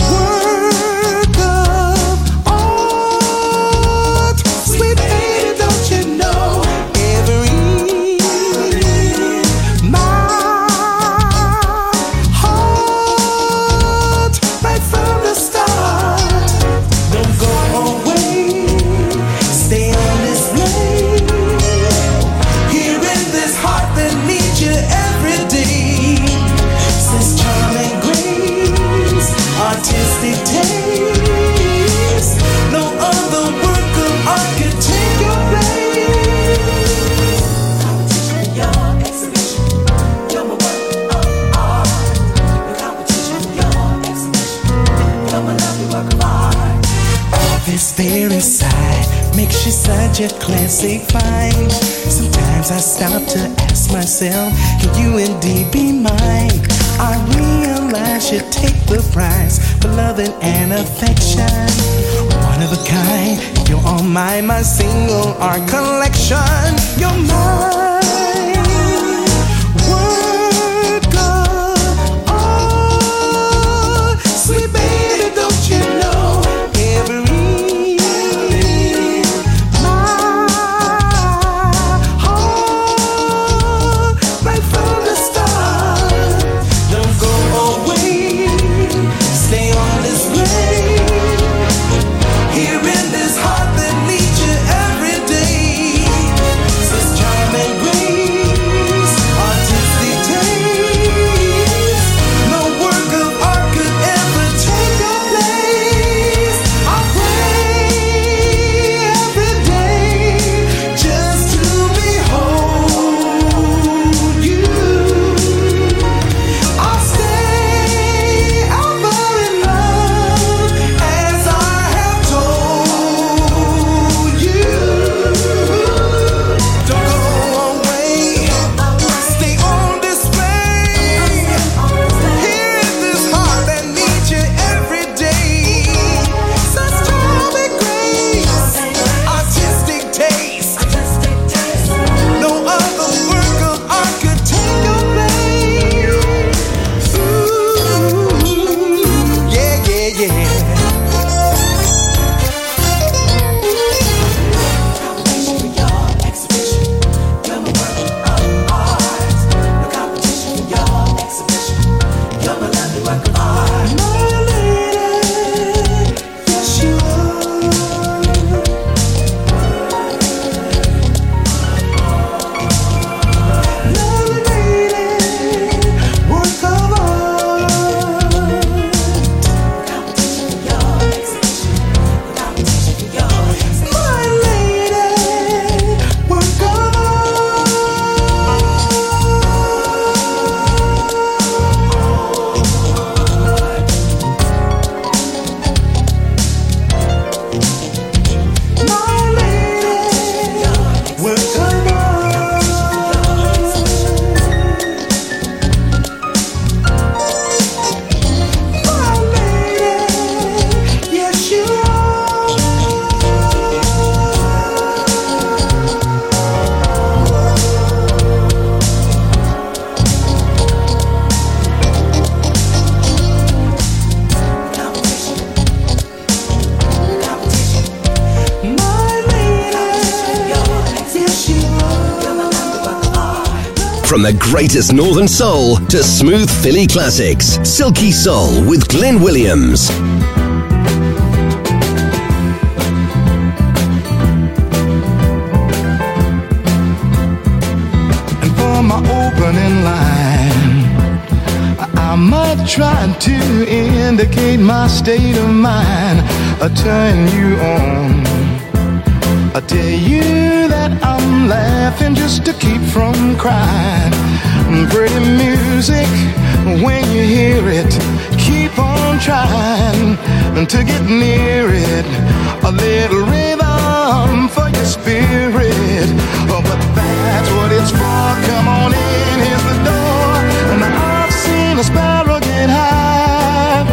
work of art. Sweet baby, don't you know? Every my heart, right from the start. Don't go away, stay on this plane. Here in this heart that needs you every day. Since charm and grace, artistic taste, no other work of art could take your place. This very side makes you such a classic find. Sometimes I stop to ask myself, can you indeed be mine? I realize you take the prize for loving and affection. One of a kind, you're on my my, my single art collection. You're mine. From the greatest northern soul to smooth Philly classics, Silky Soul with Glyn Williams. And for my opening line, I'm not trying to indicate my state of mind. I turn you on. I tell you that I'm laughing just to keep from crying. Pretty music, when you hear it, keep on trying to get near it. A little rhythm for your spirit, oh, but that's what it's for. Come on in, here's the door. And I've seen a sparrow get high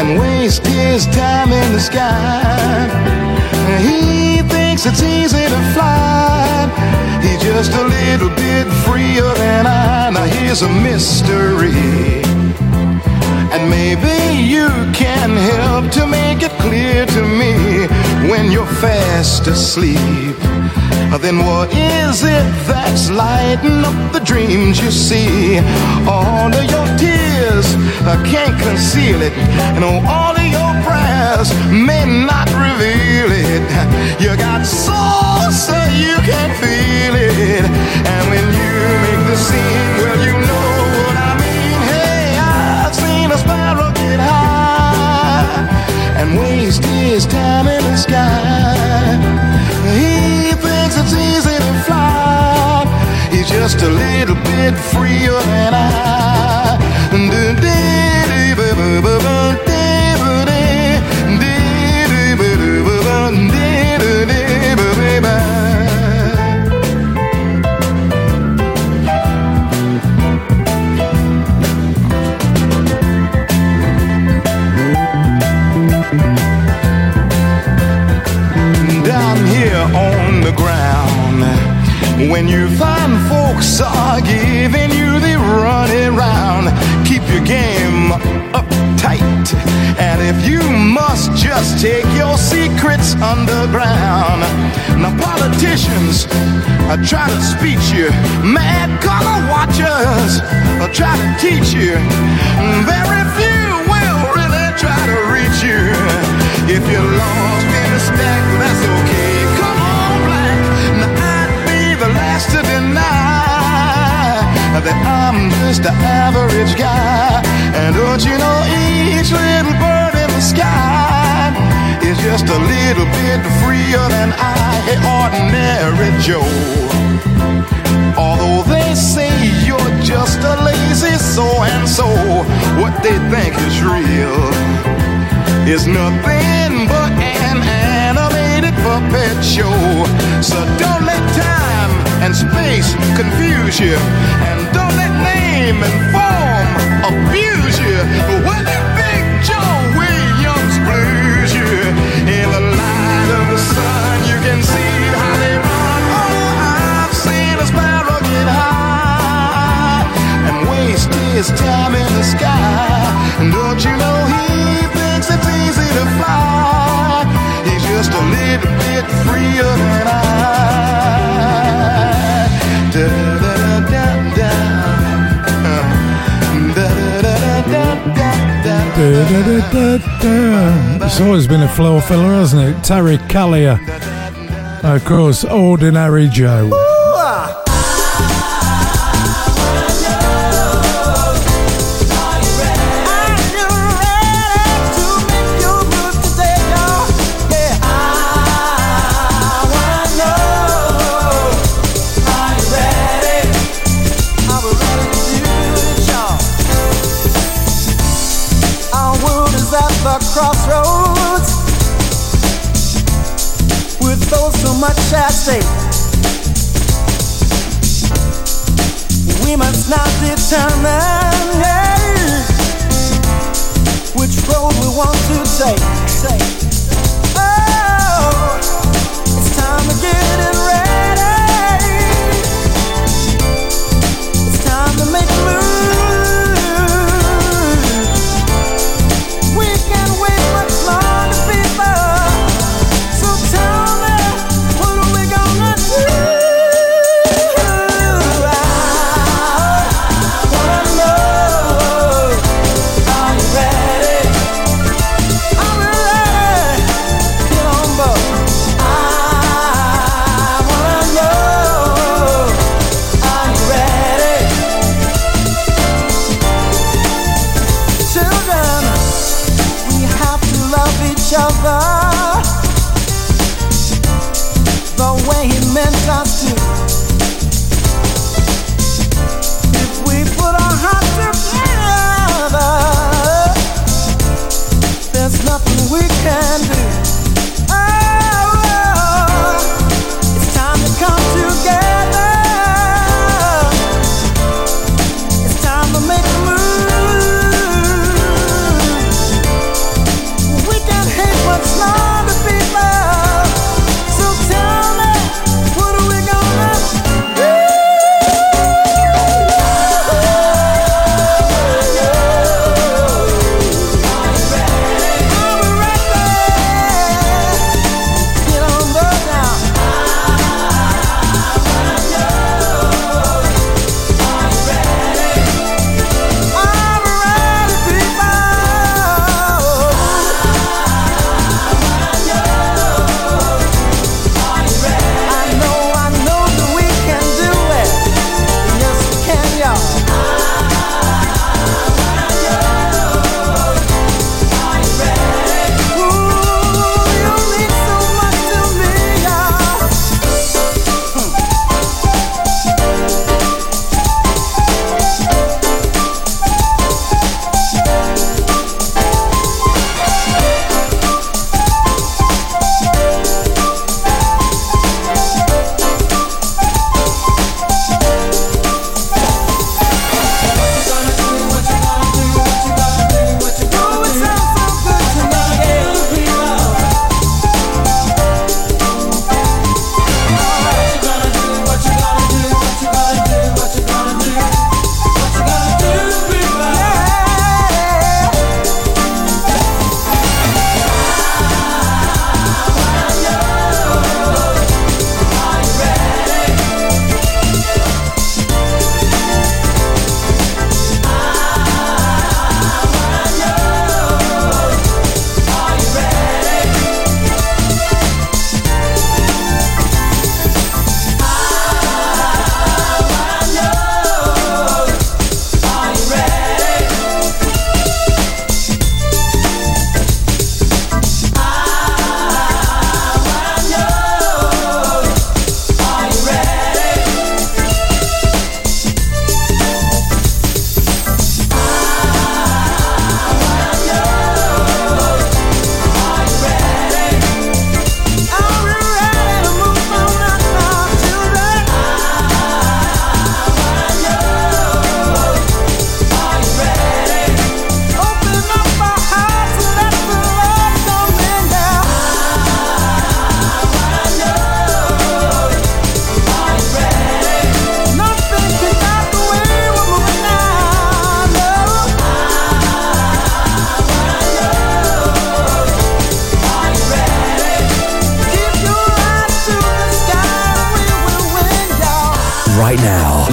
and waste his time in the sky. He thinks it's easy to fly. He's just a little bit freer than I. Now here's a mystery, and maybe you can help to make it clear to me. When you're fast asleep, then what is it that's lighting up the dreams you see? All of your tears, I can't conceal it. And all of your prayers may not reveal it. You got soul so you can feel it. And when you make the scene, well, you know what I mean. Hey, I've seen a sparrow get high and waste his time in the sky. He thinks it's easy to fly. He's just a little bit freer than I. Down When you find folks are giving you the run around, keep your game up tight. And if you must, just take your secrets underground. Now politicians are trying to speech you, mad color watchers are trying to teach you. Very few will really try to reach you. If you're lost in a stack, that's okay. Come on back. Now I'd be the last to deny that I'm just an average guy. And don't you know each little bird in the sky is just a little bit freer than I, an ordinary Joe. Although they say you're just a lazy so-and-so, what they think is real is nothing but an animated puppet show. So don't let time and space confuse you, and don't let name and form abuse you. When that big Joe Williams blues you, in the light of the sun you can see how they run. Oh, I've seen a sparrow get high and waste his time in the sky. And don't you know he it's easy to fly, he's just a little bit freer than I. Da da da da da da da. It's always been a floor filler, hasn't it? Terry Callier, of course, Ordinary Joe. At stake, we must not determine hey, which road we want to take. Oh, it's time to get it ready. It's time to make a move. We can't wait much longer, people. Hey!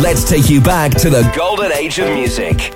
Let's take you back to the golden age of music.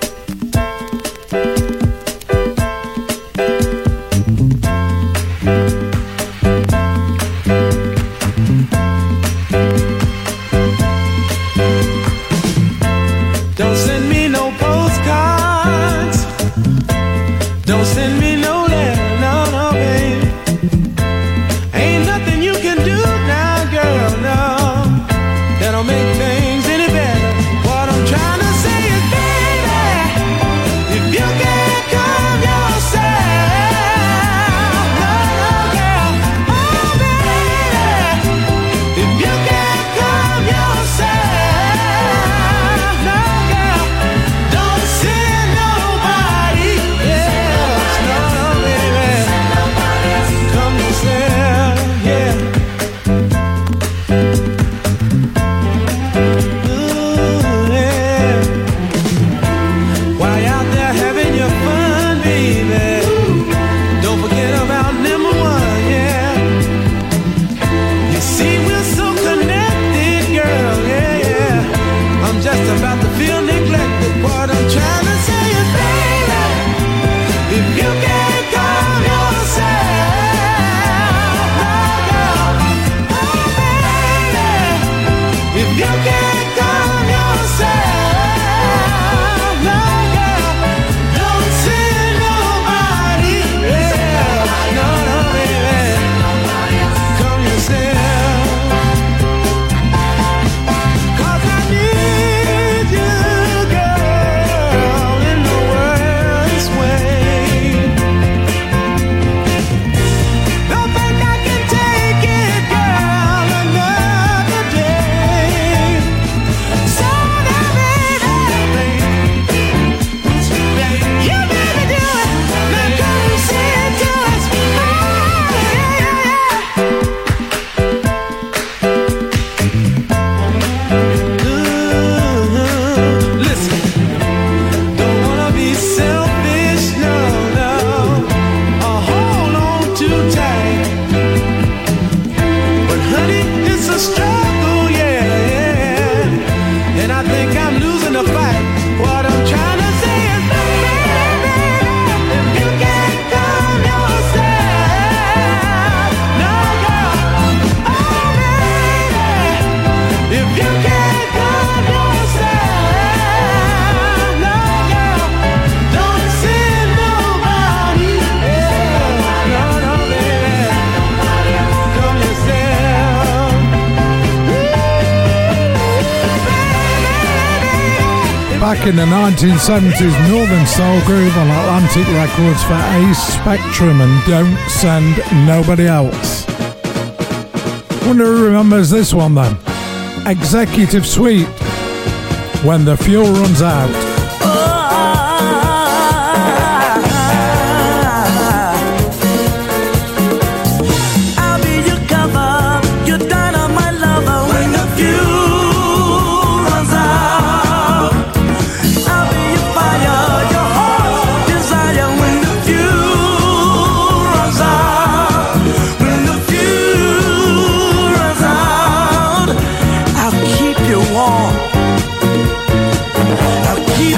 In the nineteen seventies, Northern Soul Groove on Atlantic Records for Ace Spectrum and Don't Send Nobody Else. Wonder who remembers this one then? Executive Suite, When the Fuel Runs Out. I'll keep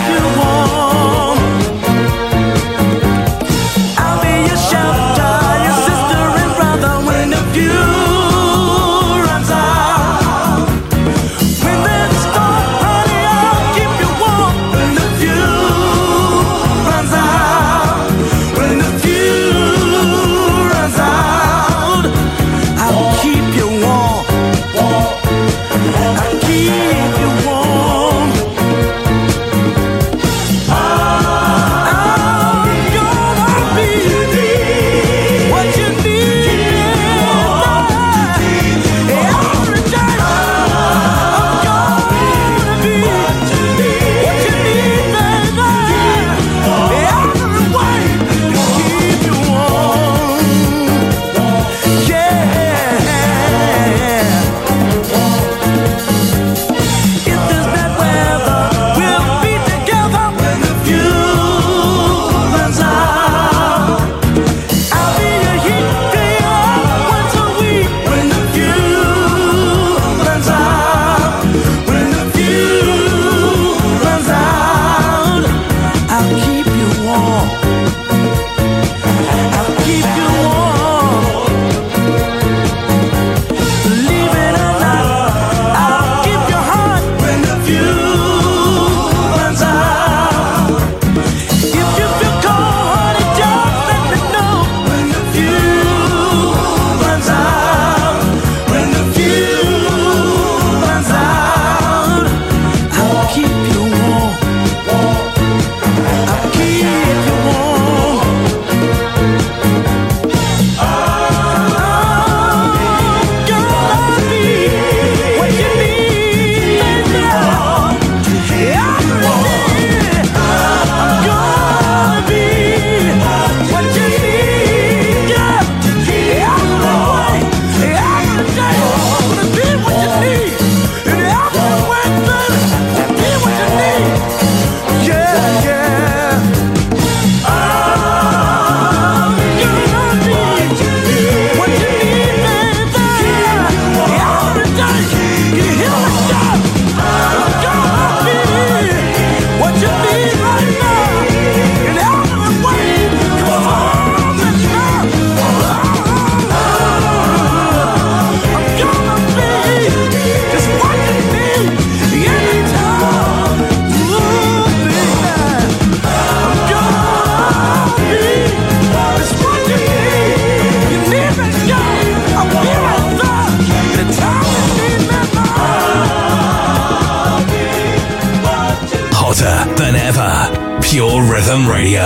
Rhythm Radio.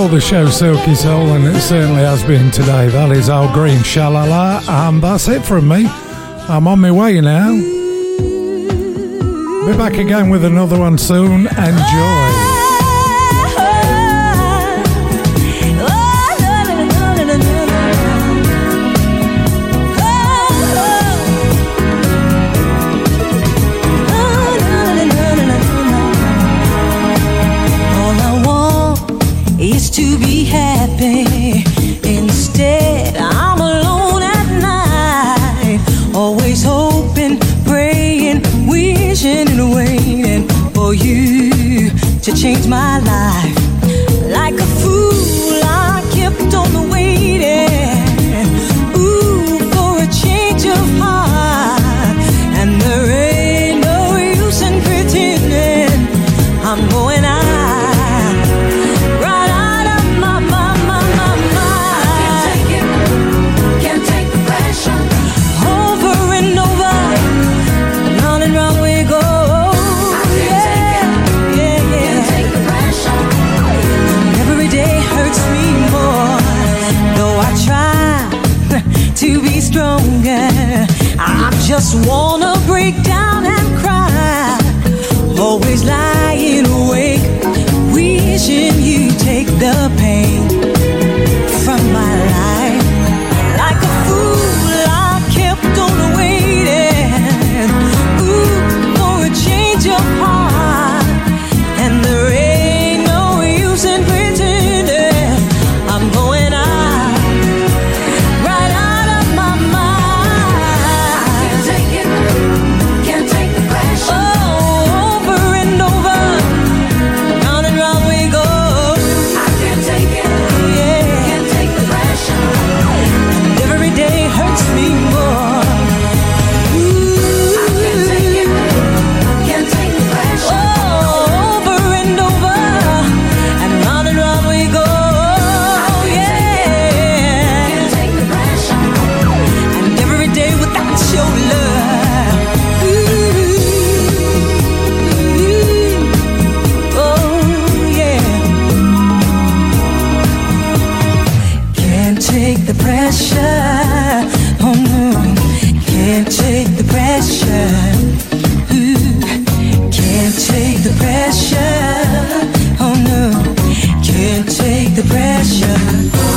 call the show Silky Soul, and it certainly has been today. That is Al Green, Shalala, and that's it from me. I'm on my way now. Be back again with another one soon. Enjoy. To change my life. Like a fool, I kept on waiting. Ooh, for a change of heart. And there ain't no use in pretending I'm going out, right out of my, my, my, my mind. I can't take it, can't take the pressure. Over and over, and on and round we go. To be stronger, I just wanna break down and cry. Always lying awake, wishing you take the pain from my life. Like a fool, I kept on waiting. Ooh, for a change of heart, and there ain't no use in pretending I'm going out. Pressure, oh no, can't take the pressure.